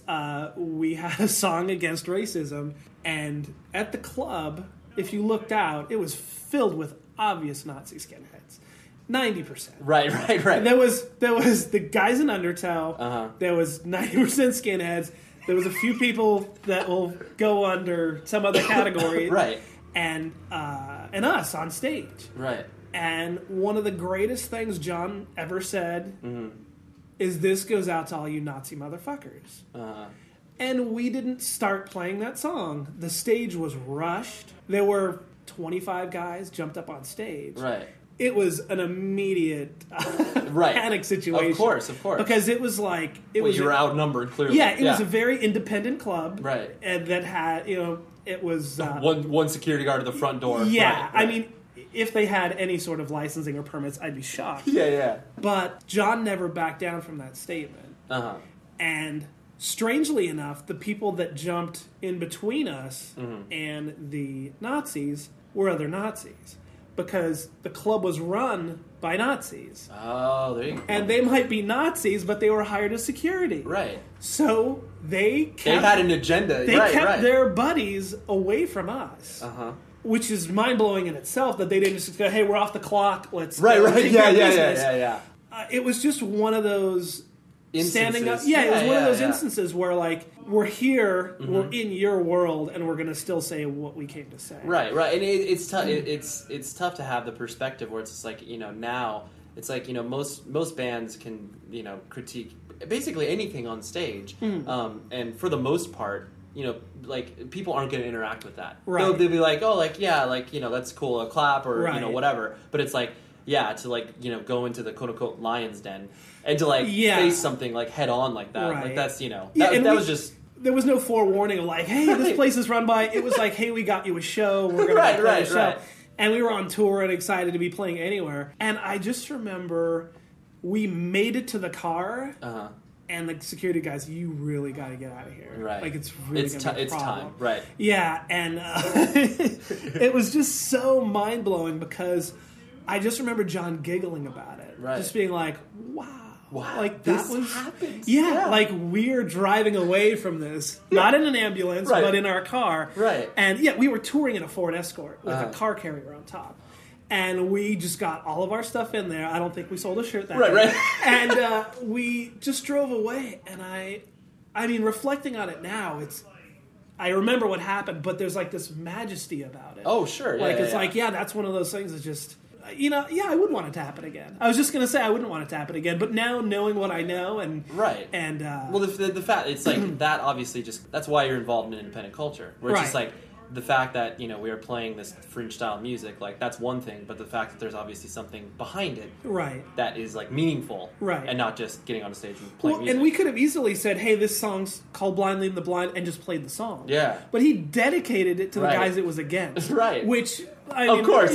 we had a song against racism, and at the club, if you looked out, it was filled with obvious Nazi skinheads. 90%. Right. There was the guys in Undertow. Uh-huh. There was 90% skinheads. There was a few people that will go under some other category. Right. And us on stage. Right. And one of the greatest things John ever said is, "This goes out to all you Nazi motherfuckers." Uh-huh. And we didn't start playing that song. The stage was rushed. There were 25 guys jumped up on stage. Right. It was an immediate panic situation. Of course. Because it was like... You're outnumbered, clearly. Yeah, it was a very independent club. Right. And that had, it was... one security guard at the front door. Yeah, right. I mean, if they had any sort of licensing or permits, I'd be shocked. Yeah. But John never backed down from that statement. Uh-huh. And strangely enough, the people that jumped in between us and the Nazis were other Nazis. Because the club was run by Nazis. Oh, there you go. And they might be Nazis, but they were hired as security. Right. So they had an agenda. They kept their buddies away from us. Uh-huh. Which is mind-blowing in itself, that they didn't just go, "Hey, we're off the clock, let's go." Right. Yeah. It was just one of those instances. Standing up. Yeah, it was one of those instances where, like, we're here, we're in your world, and we're going to still say what we came to say. Right. And it's tough. It's tough to have the perspective where it's just like, now it's like, most bands can, critique basically anything on stage. Mm. And for the most part, like, people aren't going to interact with that. Right. They'll be like, "Oh, like, yeah, like, that's cool, a clap," or, whatever. But it's like, yeah, to, like, go into the quote-unquote lion's den and to, like, face something, like, head-on like that. Right. Like, that's, was just... There was no forewarning of, like, "Hey, this place is run by..." It was like, "Hey, we got you a show. We're going to play a show." Right. And we were on tour and excited to be playing anywhere. And I just remember we made it to the car, and the security guys, "You really got to get out of here." Right. Like, it's really going to be a problem. It's time, right. Yeah, and it was just so mind-blowing, because... I just remember John giggling about it. Right. Just being like, wow. Like, that was... happens. Yeah, like, we're driving away from this. Not in an ambulance, but in our car. Right. And, we were touring in a Ford Escort with a car carrier on top. And we just got all of our stuff in there. I don't think we sold a shirt that day. Right. And we just drove away. And I mean, reflecting on it now, it's... I remember what happened, but there's, like, this majesty about it. Oh, sure. Yeah, like, that's one of those things that just... I wouldn't want it to happen again. I was just going to say I wouldn't want it to happen again, but now knowing what I know and... Right. And, well, the fact, it's like, that obviously just... That's why you're involved in independent culture. Where it's just like, the fact that, we are playing this fringe-style music, like, that's one thing, but the fact that there's obviously something behind it... Right. ...that is, like, meaningful. Right. And not just getting on a stage and playing music. And we could have easily said, "Hey, this song's called Blind Leading the Blind," and just played the song. Yeah. But he dedicated it to the guys it was against. Right. Which... Of course.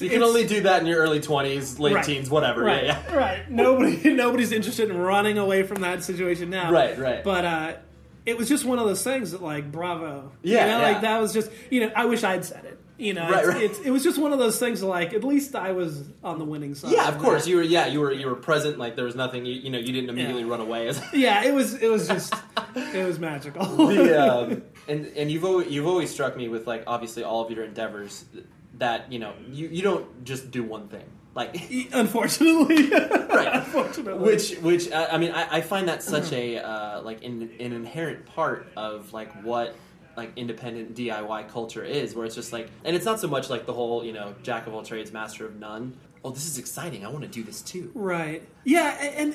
You can only do that in your early 20s, late teens, whatever. Right. Right. Nobody's interested in running away from that situation now. Right. But it was just one of those things that, like, bravo. Yeah. Like, that was just, I wish I'd said it. It was just one of those things. Like, at least I was on the winning side. Yeah, of course. You were present. Like, there was nothing. You didn't immediately run away. It was just it was magical. And you've always struck me with, like, obviously all of your endeavors that you don't just do one thing. Like, unfortunately, right? Unfortunately, which I mean, I find that such a like an inherent part of, like, what, like, independent DIY culture is, where it's just like, and it's not so much like the whole, jack of all trades, master of none. Oh, this is exciting. I want to do this too. Right. Yeah.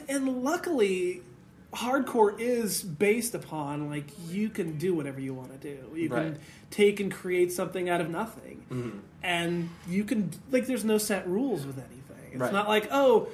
And luckily, hardcore is based upon, like, you can do whatever you want to do. You can take and create something out of nothing. Mm-hmm. And you can, like, there's no set rules with anything. It's not like, oh,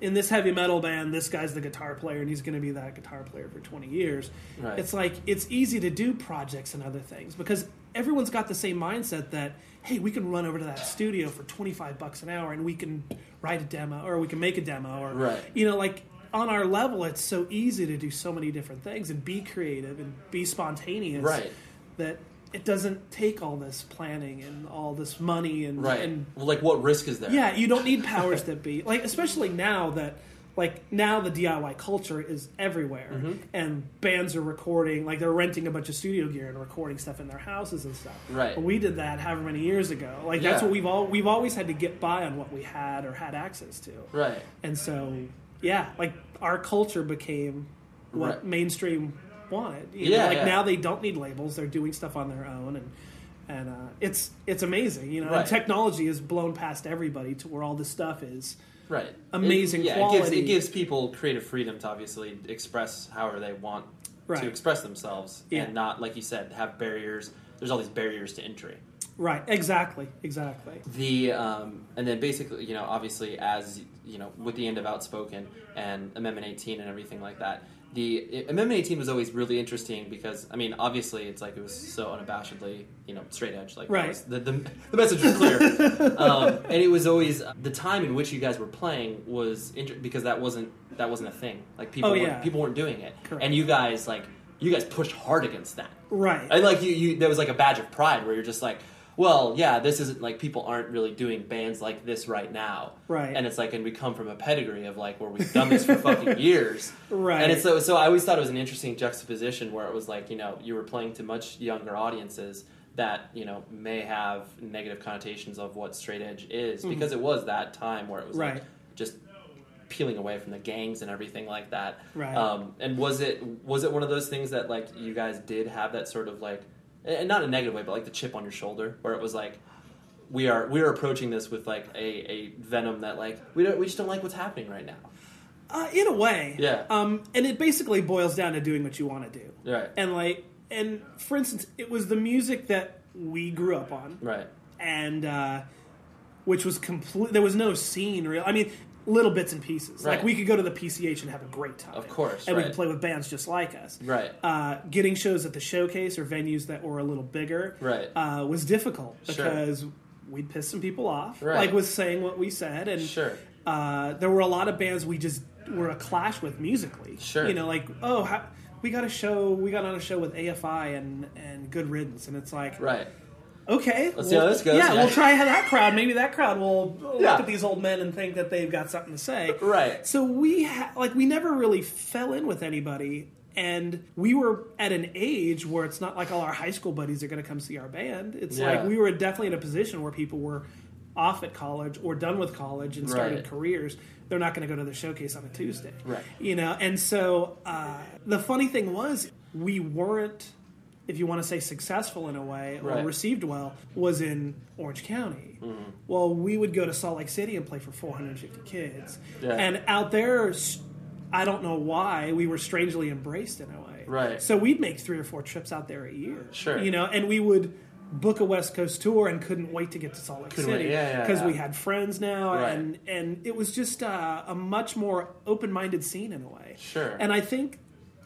in this heavy metal band, this guy's the guitar player, and he's going to be that guitar player for 20 years. Right. It's like, it's easy to do projects and other things, because everyone's got the same mindset that, hey, we can run over to that studio for $25 an hour, and we can write a demo, or we can make a demo, or, right. you know, like, on our level, it's so easy to do so many different things, and be creative, and be spontaneous, right. that it doesn't take all this planning and all this money and, right. and well, like, what risk is there? Yeah, you don't need powers that be. Like, especially now that, like, now the DIY culture is everywhere, mm-hmm. and bands are recording, like, they're renting a bunch of studio gear and recording stuff in their houses and stuff. Right. But we did that however many years ago. Like, that's what we've always had to get by on what we had or had access to. Right. And so, yeah, like, our culture became what right. mainstream wanted. You know, now they don't need labels, they're doing stuff on their own, and it's amazing, you know. Right. And technology has blown past everybody to where all this stuff is right amazing quality. It gives people creative freedom to obviously express however they want right. to express themselves, and not, like you said, have barriers. There's all these barriers to entry. Right, exactly. The and then basically, you know, obviously, as you know, with the end of Outspoken and Amendment 18 and everything like that, Amendment 18 was always really interesting because, I mean, obviously, it's like it was so unabashedly, you know, straight edge. Like, right. The message was clear. And it was always, the time in which you guys were playing was, because that wasn't a thing. Like, people weren't doing it. Correct. And you guys pushed hard against that. Right. And, like, you there was, like, a badge of pride where you're just like, well, yeah, this isn't, like, people aren't really doing bands like this right now. Right. And it's like, and we come from a pedigree of, like, where we've done this for fucking years. Right. And it's so I always thought it was an interesting juxtaposition where it was like, you know, you were playing to much younger audiences that, you know, may have negative connotations of what straight edge is, mm-hmm. because it was that time where it was, right. like, just peeling away from the gangs and everything like that. Right. And was it one of those things that, like, you guys did have that sort of, like, and not in a negative way, but like the chip on your shoulder, where it was like, we are approaching this with like a venom that, like, we just don't like what's happening right now. In a way, yeah. And it basically boils down to doing what you want to do, right? And for instance, it was the music that we grew up on, right? And which was complete. There was no scene, really. I mean, little bits and pieces. Right. Like, we could go to the PCH and have a great time. Of course. And we could play with bands just like us. Right. Getting shows at the Showcase or venues that were a little bigger was difficult because we'd piss some people off, like, with saying what we said. And there were a lot of bands we just were a clash with musically. Sure. You know, like, oh, we got on a show with AFI and Good Riddance, and it's like... Right. Okay. Let's see how this goes. Yeah, we'll try that crowd. Maybe that crowd will look at these old men and think that they've got something to say. Right. So we never really fell in with anybody, and we were at an age where it's not like all our high school buddies are going to come see our band. It's like we were definitely in a position where people were off at college or done with college and started careers. They're not going to go to the Showcase on a Tuesday. Right. You know, and so the funny thing was, we weren't, if you want to say successful in a way, or received well, was in Orange County. Mm-hmm. Well, we would go to Salt Lake City and play for 450 kids. Yeah. And out there, I don't know why, we were strangely embraced in a way. Right. So we'd make 3 or 4 trips out there a year. Sure. You know, and we would book a West Coast tour and couldn't wait to get to Salt Lake City because we had friends now, and it was just a much more open-minded scene in a way. Sure. And I think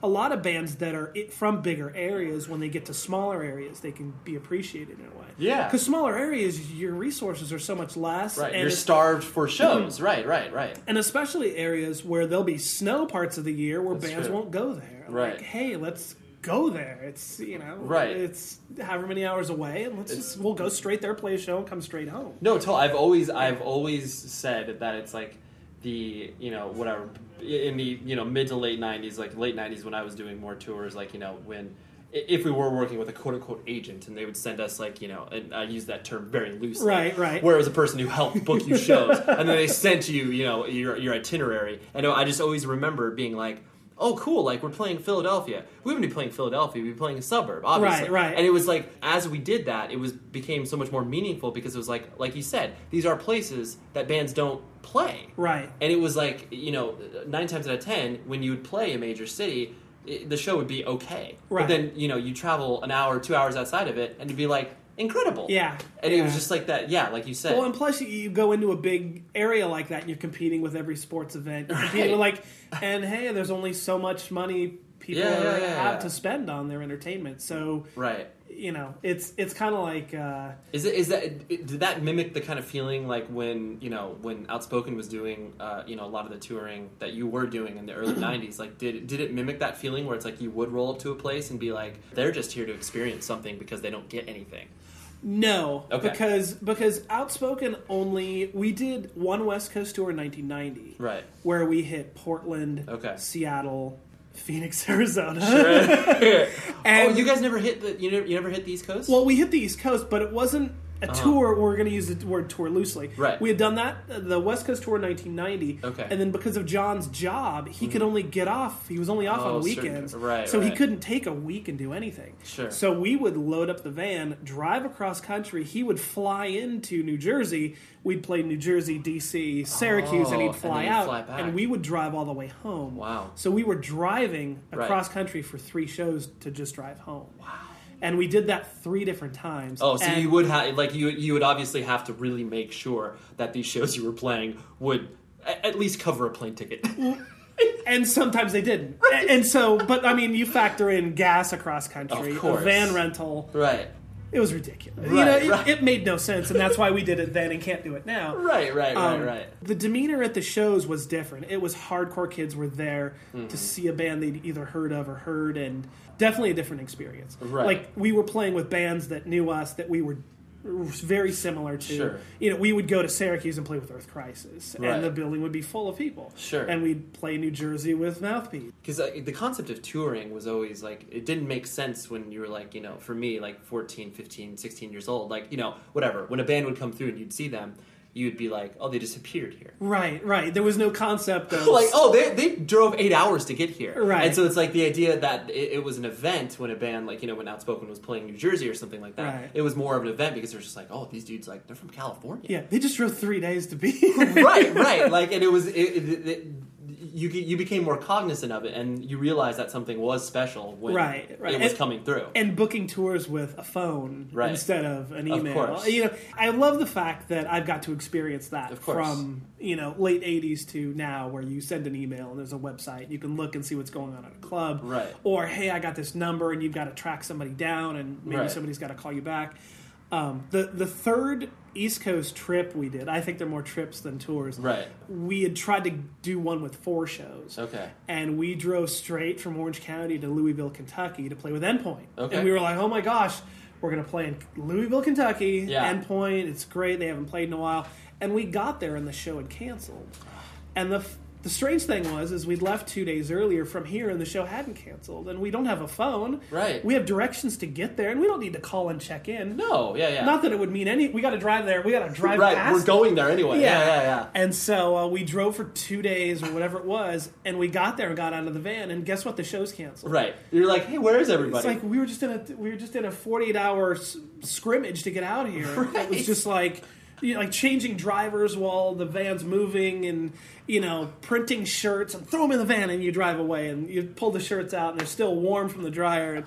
a lot of bands that are from bigger areas, when they get to smaller areas, they can be appreciated in a way. Yeah. Because smaller areas, your resources are so much less. Right, and you're starved for shows. Mm-hmm. Right. And especially areas where there'll be snow parts of the year where bands won't go there. Right. Like, hey, let's go there. It's, you know, it's however many hours away, and we'll go straight there, play a show, and come straight home. No, I've always said that it's like the, you know, whatever, in the, you know, mid to late 90s, like late 90s when I was doing more tours, like, you know, when, if we were working with a quote-unquote agent and they would send us, like, you know, and I use that term very loosely. Right. Where it was a person who helped book you shows and then they sent you, you know, your itinerary. And I just always remember being like, oh, cool, like, we're playing Philadelphia. We wouldn't be playing Philadelphia, we'd be playing a suburb, obviously. Right. And it was like, as we did that, it became so much more meaningful because it was like you said, these are places that bands don't play. Right. And it was like, you know, 9 times out of 10, when you would play a major city, the show would be okay. Right. But then, you know, you travel an hour, 2 hours outside of it, and it'd be like, incredible. Yeah. And it was just like that, like you said. Well, and plus you go into a big area like that and you're competing with every sports event. You're competing with and hey, there's only so much money people have to spend on their entertainment. So, you know, it's kind of like... did that mimic the kind of feeling like when Outspoken was doing, a lot of the touring that you were doing in the early 90s? Like, did it mimic that feeling where it's like you would roll up to a place and be like, they're just here to experience something because they don't get anything? No, because Outspoken only... We did one West Coast tour in 1990. Right. Where we hit Portland, Seattle... Phoenix, Arizona. Sure. And you guys never hit you never hit the East Coast? Well, we hit the East Coast, but it wasn't a tour. We're going to use the word tour loosely. Right. We had done that, the West Coast tour in 1990. Okay. And then because of John's job, he could only get off. He was only off on weekends. He couldn't take a week and do anything. Sure. So we would load up the van, drive across country. He would fly into New Jersey. We'd play New Jersey, D.C., Syracuse, and he'd fly out. Fly back. And we would drive all the way home. Wow. So we were driving across country for 3 shows to just drive home. Wow. And we did that 3 different times. Oh, so and you would have, like, you would obviously have to really make sure that these shows you were playing would at least cover a plane ticket. And sometimes they didn't. Right. And so, but I mean, you factor in gas across country, van rental. Right. It was ridiculous. Right, it made no sense, and that's why we did it then and can't do it now. Right. The demeanor at the shows was different. It was hardcore kids were there to see a band they'd either heard of or heard, and definitely a different experience. Right. Like, we were playing with bands that knew us, that we were very similar to. Sure. You know, we would go to Syracuse and play with Earth Crisis, and the building would be full of people. Sure. And we'd play New Jersey with Mouthpiece. Because the concept of touring was always, like, it didn't make sense when you were, like, you know, for me, like, 14, 15, 16 years old. Like, you know, whatever. When a band would come through and you'd see them, you'd be like, oh, they just appeared here. Right. There was no concept of... like, oh, they drove 8 hours to get here. Right. And so it's like the idea that it was an event when a band, like, you know, when Outspoken was playing New Jersey or something like that. Right. It was more of an event because they were just like, oh, these dudes, like, they're from California. Yeah, they just drove 3 days to be here. Right. Like, and it was... You became more cognizant of it, and you realized that something was special when it was coming through. And booking tours with a phone instead of an email. Of course. You know, I love the fact that I've got to experience that from, you know, late 80s to now, where you send an email and there's a website. You can look and see what's going on at a club. Right. Or, hey, I got this number, and you've got to track somebody down, and maybe somebody's got to call you back. The third East Coast trip we did, I think they're more trips than tours. Right. We had tried to do one with 4 shows. Okay. And we drove straight from Orange County to Louisville, Kentucky to play with Endpoint. Okay. And we were like, oh my gosh, we're going to play in Louisville, Kentucky. Yeah. Endpoint, it's great. They haven't played in a while. And we got there and the show had canceled. And the strange thing was we'd left 2 days earlier from here, and the show hadn't canceled, and we don't have a phone. Right. We have directions to get there, and we don't need to call and check in. No, yeah. Not that it would mean any... We got to drive there. We got to drive past. We're going there anyway. Yeah. And so we drove for 2 days or whatever it was, and we got there and got out of the van, and guess what? The show's canceled. Right. You're like, hey, where is everybody? It's like we were just in a 48-hour scrimmage to get out here. Right. It was just like... You know, like changing drivers while the van's moving, and you know, printing shirts and throw them in the van, and you drive away, and you pull the shirts out, and they're still warm from the dryer. And,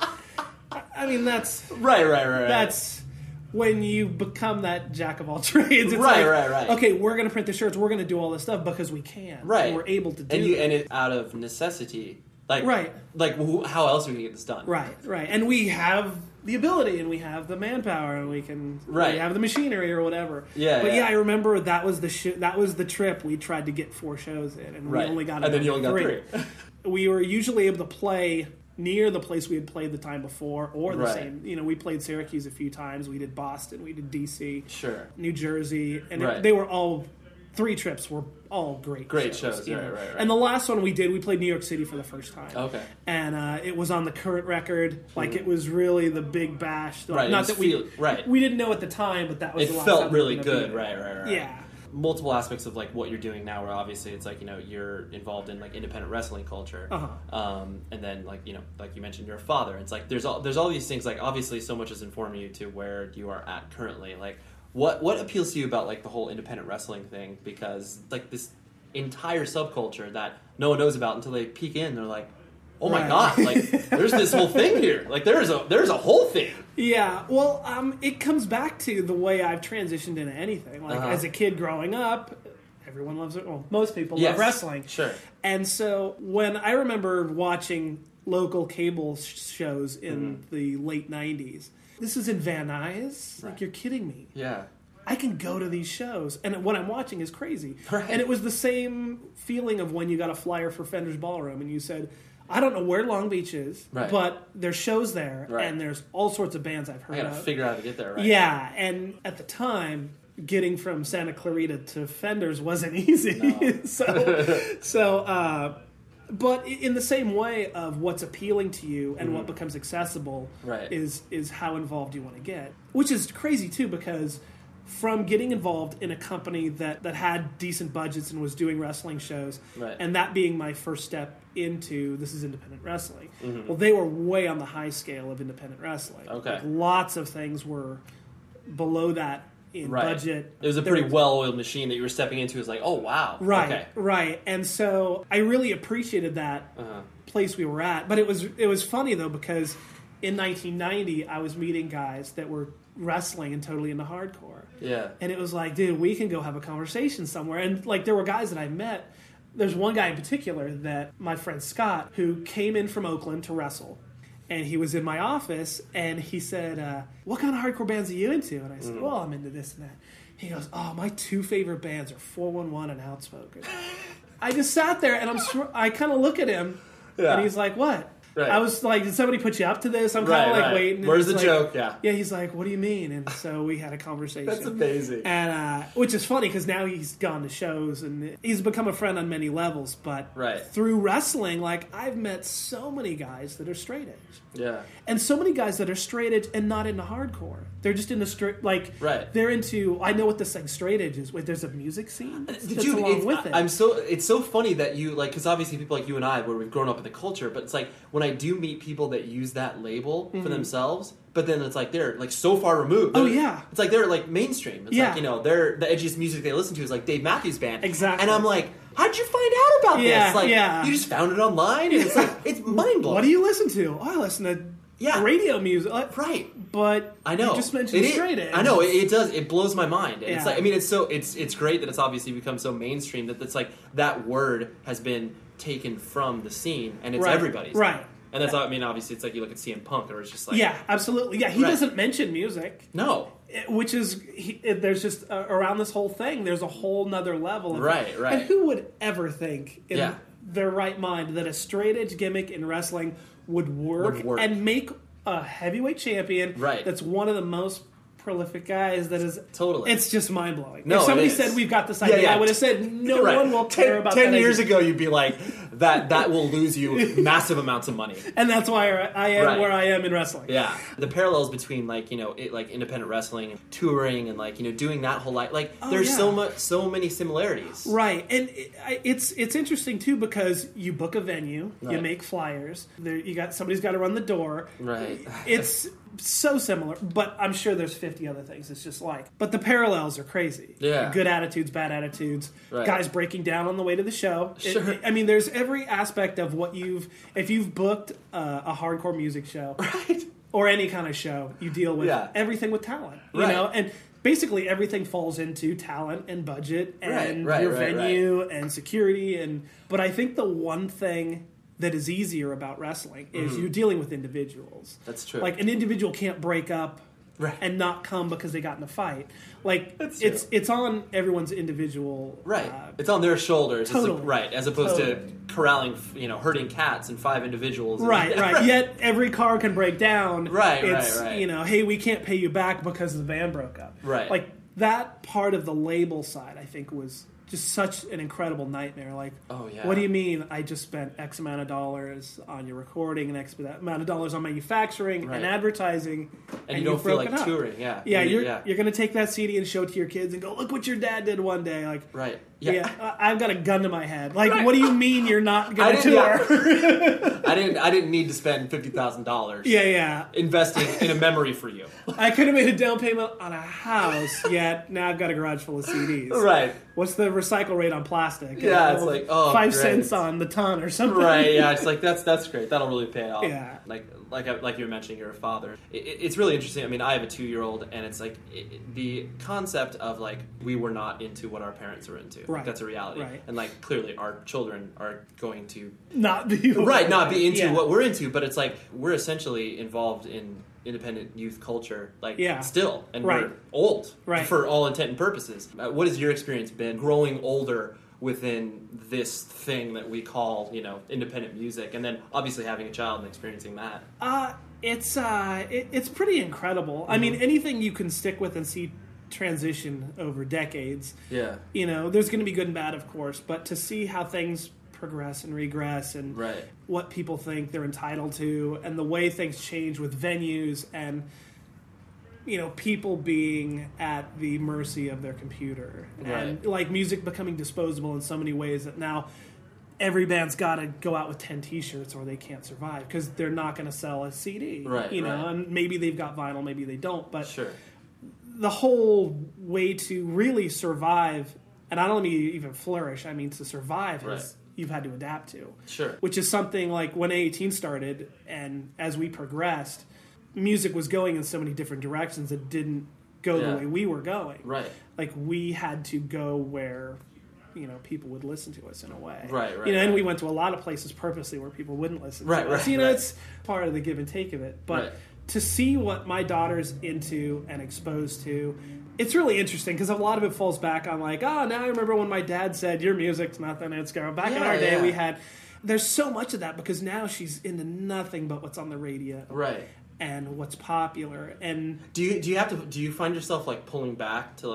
I mean, that's right. That's when you become that jack of all trades. It's right. Okay, we're gonna print the shirts. We're gonna do all this stuff because we can. Right, and we're able to do. And it's out of necessity. Like, like how else are we gonna get this done? Right, and we have the ability, and we have the manpower, and we can we have the machinery or whatever. But I remember that was the trip we tried to get 4 shows in, and we only got three. We were usually able to play near the place we had played the time before, or the same. You know, we played Syracuse a few times. We did Boston. We did D.C. Sure. New Jersey, and they were all. 3 trips were all great shows. Right. And the last one we did, we played New York City for the first time. Okay. And it was on the Current record. Like, it was really the big bash. Right. Not that we didn't know at the time, but that was the last time. It felt really good. Right. Yeah. Multiple aspects of, like, what you're doing now, where obviously it's, like, you know, you're involved in, like, independent wrestling culture. Uh-huh. And then, like, you know, like you mentioned, you're a father. It's, like, there's all these things, like, obviously so much is informing you to where you are at currently, like, What appeals to you about, like, the whole independent wrestling thing? Because, like, this entire subculture that no one knows about until they peek in, they're like, oh my God, like there's this whole thing here. Like there's a whole thing. Yeah, well, it comes back to the way I've transitioned into anything. Like as a kid growing up, everyone loves it. Well, most people love wrestling. Sure. And so when I remember watching local cable shows in the late 90s, this is in Van Nuys. Right. Like, you're kidding me. Yeah. I can go to these shows, and what I'm watching is crazy. Right. And it was the same feeling of when you got a flyer for Fender's Ballroom, and you said, I don't know where Long Beach is, but there's shows there, and there's all sorts of bands I've heard of. I gotta figure out how to get there, right? Yeah, and at the time, getting from Santa Clarita to Fender's wasn't easy. No. But in the same way of what's appealing to you and what becomes accessible is how involved you want to get. Which is crazy, too, because from getting involved in a company that had decent budgets and was doing wrestling shows, and that being my first step into this is independent wrestling. Mm-hmm. Well, they were way on the high scale of independent wrestling. Okay. Like, lots of things were below that in budget. It was a pretty well-oiled machine that you were stepping into. It was like, oh, wow. Right, okay. Right. And so I really appreciated that place we were at. But it was funny, though, because in 1990, I was meeting guys that were wrestling and totally into hardcore. Yeah. And it was like, dude, we can go have a conversation somewhere. And like, there were guys that I met. There's one guy in particular that my friend Scott, who came in from Oakland to wrestle. And he was in my office, and he said, what kind of hardcore bands are you into? And I said, well, I'm into this and that. He goes, oh, my two favorite bands are 411 and Outspoken. I just sat there, and I kind of look at him, and he's like, what? Right. I was like, did somebody put you up to this? I'm kind of like waiting. Where's the joke? Yeah. Yeah, he's like, what do you mean? And so we had a conversation. That's amazing. And which is funny because now he's gone to shows and he's become a friend on many levels. But through wrestling, like I've met so many guys that are straight edge. Yeah. And so many guys that are straight edge and not into hardcore. They're just into straight, like they're into, I know what this thing straight edge is. Wait, there's a music scene that's along with it. It's so funny that you like, because obviously people like you and I, where we've grown up in the culture, but it's like when I do meet people that use that label for themselves, but then it's like they're like so far removed. Oh yeah, it's like they're like mainstream. It's like, you know, they're the edgiest music they listen to is like Dave Matthews Band. Exactly. And I'm like, how'd you find out about this? Like, you just found it online. And it's like it's mind blowing. What do you listen to? Oh, I listen to radio music. But I know you just mentioned straight edge. I know it does. It blows my mind. And it's like, I mean, it's great that it's obviously become so mainstream that it's like that word has been taken from the scene and it's everybody's. Right. And that's, I mean, obviously, it's like you look at CM Punk, or it's just like... Yeah, absolutely. Yeah, he doesn't mention music. No. Which is, there's just, around this whole thing, there's a whole nother level. Right. And who would ever think in their right mind that a straight edge gimmick in wrestling would work and make a heavyweight champion that's one of the most prolific guys that is... Totally. It's just mind-blowing. No, if somebody said, we've got this idea, I would have said, no one will care about that. 10 years ago, you'd be like... That will lose you massive amounts of money, and that's why I am where I am in wrestling. Yeah, the parallels between like you know like independent wrestling and touring and like you know doing that whole life like there's so many similarities. Right, and it's interesting too because you book a venue, you make flyers, somebody's got to run the door. Right, it's so similar, but I'm sure there's 50 other things. It's just like, but the parallels are crazy. Yeah, good attitudes, bad attitudes, guys breaking down on the way to the show. Sure, I mean there's every aspect of what if you've booked a hardcore music show or any kind of show, you deal with everything with talent, you know, and basically everything falls into talent and budget and your venue and security. And but I think the one thing that is easier about wrestling is you're dealing with individuals. That's true. Like an individual can't break up and not come because they got in a fight. Like it's on everyone's individual. Right, it's on their shoulders. Totally. As opposed to corralling, you know, herding cats and five individuals. Right. Yet every car can break down. Right. You know, hey, we can't pay you back because the van broke up. Right, like that part of the label side, I think was just such an incredible nightmare. Like, oh yeah, what do you mean I just spent X amount of dollars on your recording and X amount of dollars on manufacturing and advertising, and you don't feel like touring. You're going to take that CD and show it to your kids and go, look what your dad did one day. Like, Yeah, I've got a gun to my head. Like, right. What do you mean you're not going to tour? I didn't need to spend $50,000. Yeah. Investing in a memory for you. I could have made a down payment on a house. Yet now I've got a garage full of CDs. Right. What's the recycle rate on plastic? Yeah, it's like 5 cents on the ton or something. Right. Yeah, it's like that's great. That'll really pay off. Yeah. Like you were mentioning, you're a father. It's really interesting. I mean, I have a 2-year-old, and it's like the concept of like we were not into what our parents were into. Right. Like, that's a reality. Right. And like clearly our children are going to not be into what we're into. But it's like we're essentially involved in independent youth culture, still, and we're old for all intent and purposes. What has your experience been growing older within this thing that we call, independent music, and then obviously having a child and experiencing that? It's pretty incredible. Mm-hmm. I mean, anything you can stick with and see transition over decades. Yeah. There's going to be good and bad, of course, but to see how things progress and regress and what people think they're entitled to, and the way things change with venues and people being at the mercy of their computer. And, music becoming disposable in so many ways that now every band's got to go out with 10 T-shirts or they can't survive because they're not going to sell a CD. Right, and maybe they've got vinyl, maybe they don't. But the whole way to really survive, and I don't mean even flourish, I mean to survive is you've had to adapt to. Sure. Which is something like when A18 started and as we progressed, music was going in so many different directions that didn't go the way we were going. Right. Like, we had to go where, people would listen to us in a way. Right. And we went to a lot of places purposely where people wouldn't listen to us. Right. It's part of the give and take of it. But to see what my daughter's into and exposed to, it's really interesting because a lot of it falls back on now I remember when my dad said, your music's nothing, it's going. Back in our day, we had... There's so much of that because now she's into nothing but what's on the radio. Right. And what's popular. And do you find yourself pulling back to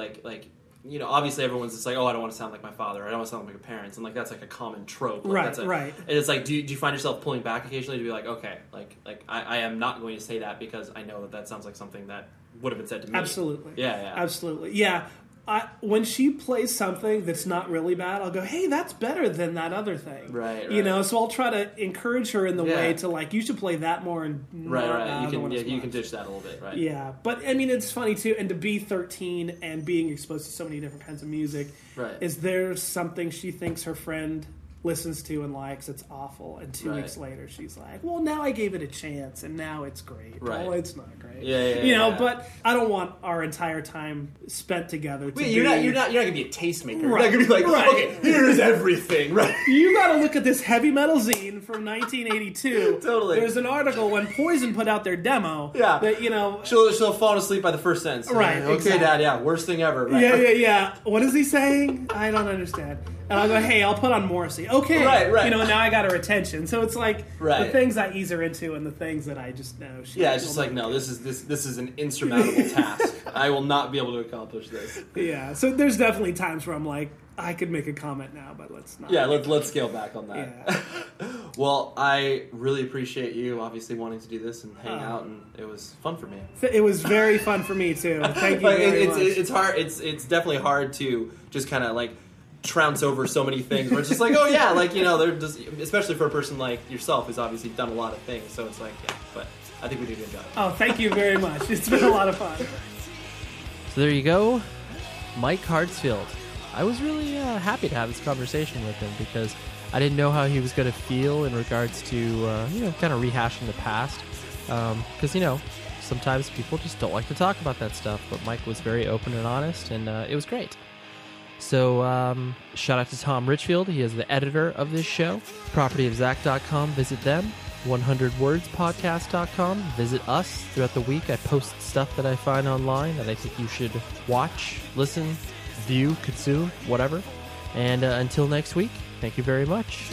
obviously everyone's just I don't want to sound like my father, I don't want to sound like my parents, and that's a common trope. And it's do you find yourself pulling back occasionally to be I am not going to say that because I know that sounds like something that would have been said to me. Absolutely. Yeah. Absolutely. Yeah. When she plays something that's not really bad, I'll go, hey, that's better than that other thing. Right. So I'll try to encourage her in the way to, you should play that more. And you can ditch that a little bit, right? Yeah. But, it's funny, too, and to be 13 and being exposed to so many different kinds of music, is there something she thinks her friend listens to and likes, it's awful, and 2 weeks later she's like, well, now I gave it a chance and now it's great. Well, it's not great. But I don't want our entire time spent together to you're not gonna be a tastemaker. You're not gonna be okay, here's everything. You gotta look at this heavy metal zine from 1982. Totally. There's an article when Poison put out their demo that she'll fall asleep by the first sentence. Exactly. Dad, worst thing ever. What is he saying? I don't understand. And I'll go, hey, I'll put on Morrissey. Okay. Right. Now I got her attention. So it's the things I ease her into and the things that I just know. It's just no, this is an insurmountable task. I will not be able to accomplish this. Yeah. So there's definitely times where I'm I could make a comment now, but let's not. Yeah, let's scale back on that. Yeah. Well, I really appreciate you obviously wanting to do this and hang out, and it was fun for me. It was very fun for me, too. Thank you very much. It's hard. It's definitely hard to just kind of trounce over so many things where it's just they're just, especially for a person like yourself who's obviously done a lot of things, so it's but I think we did a good job. Oh, thank you very much. It's been a lot of fun. So there you go, Mike Hartsfield. I was really happy to have this conversation with him because I didn't know how he was going to feel in regards to kind of rehashing the past, because sometimes people just don't like to talk about that stuff, but Mike was very open and honest, and it was great. So, shout out to Tom Richfield. He is the editor of this show. Propertyofzack.com. Visit them. 100wordspodcast.com. Visit us. Throughout the week, I post stuff that I find online that I think you should watch, listen, view, consume, whatever. And until next week, thank you very much.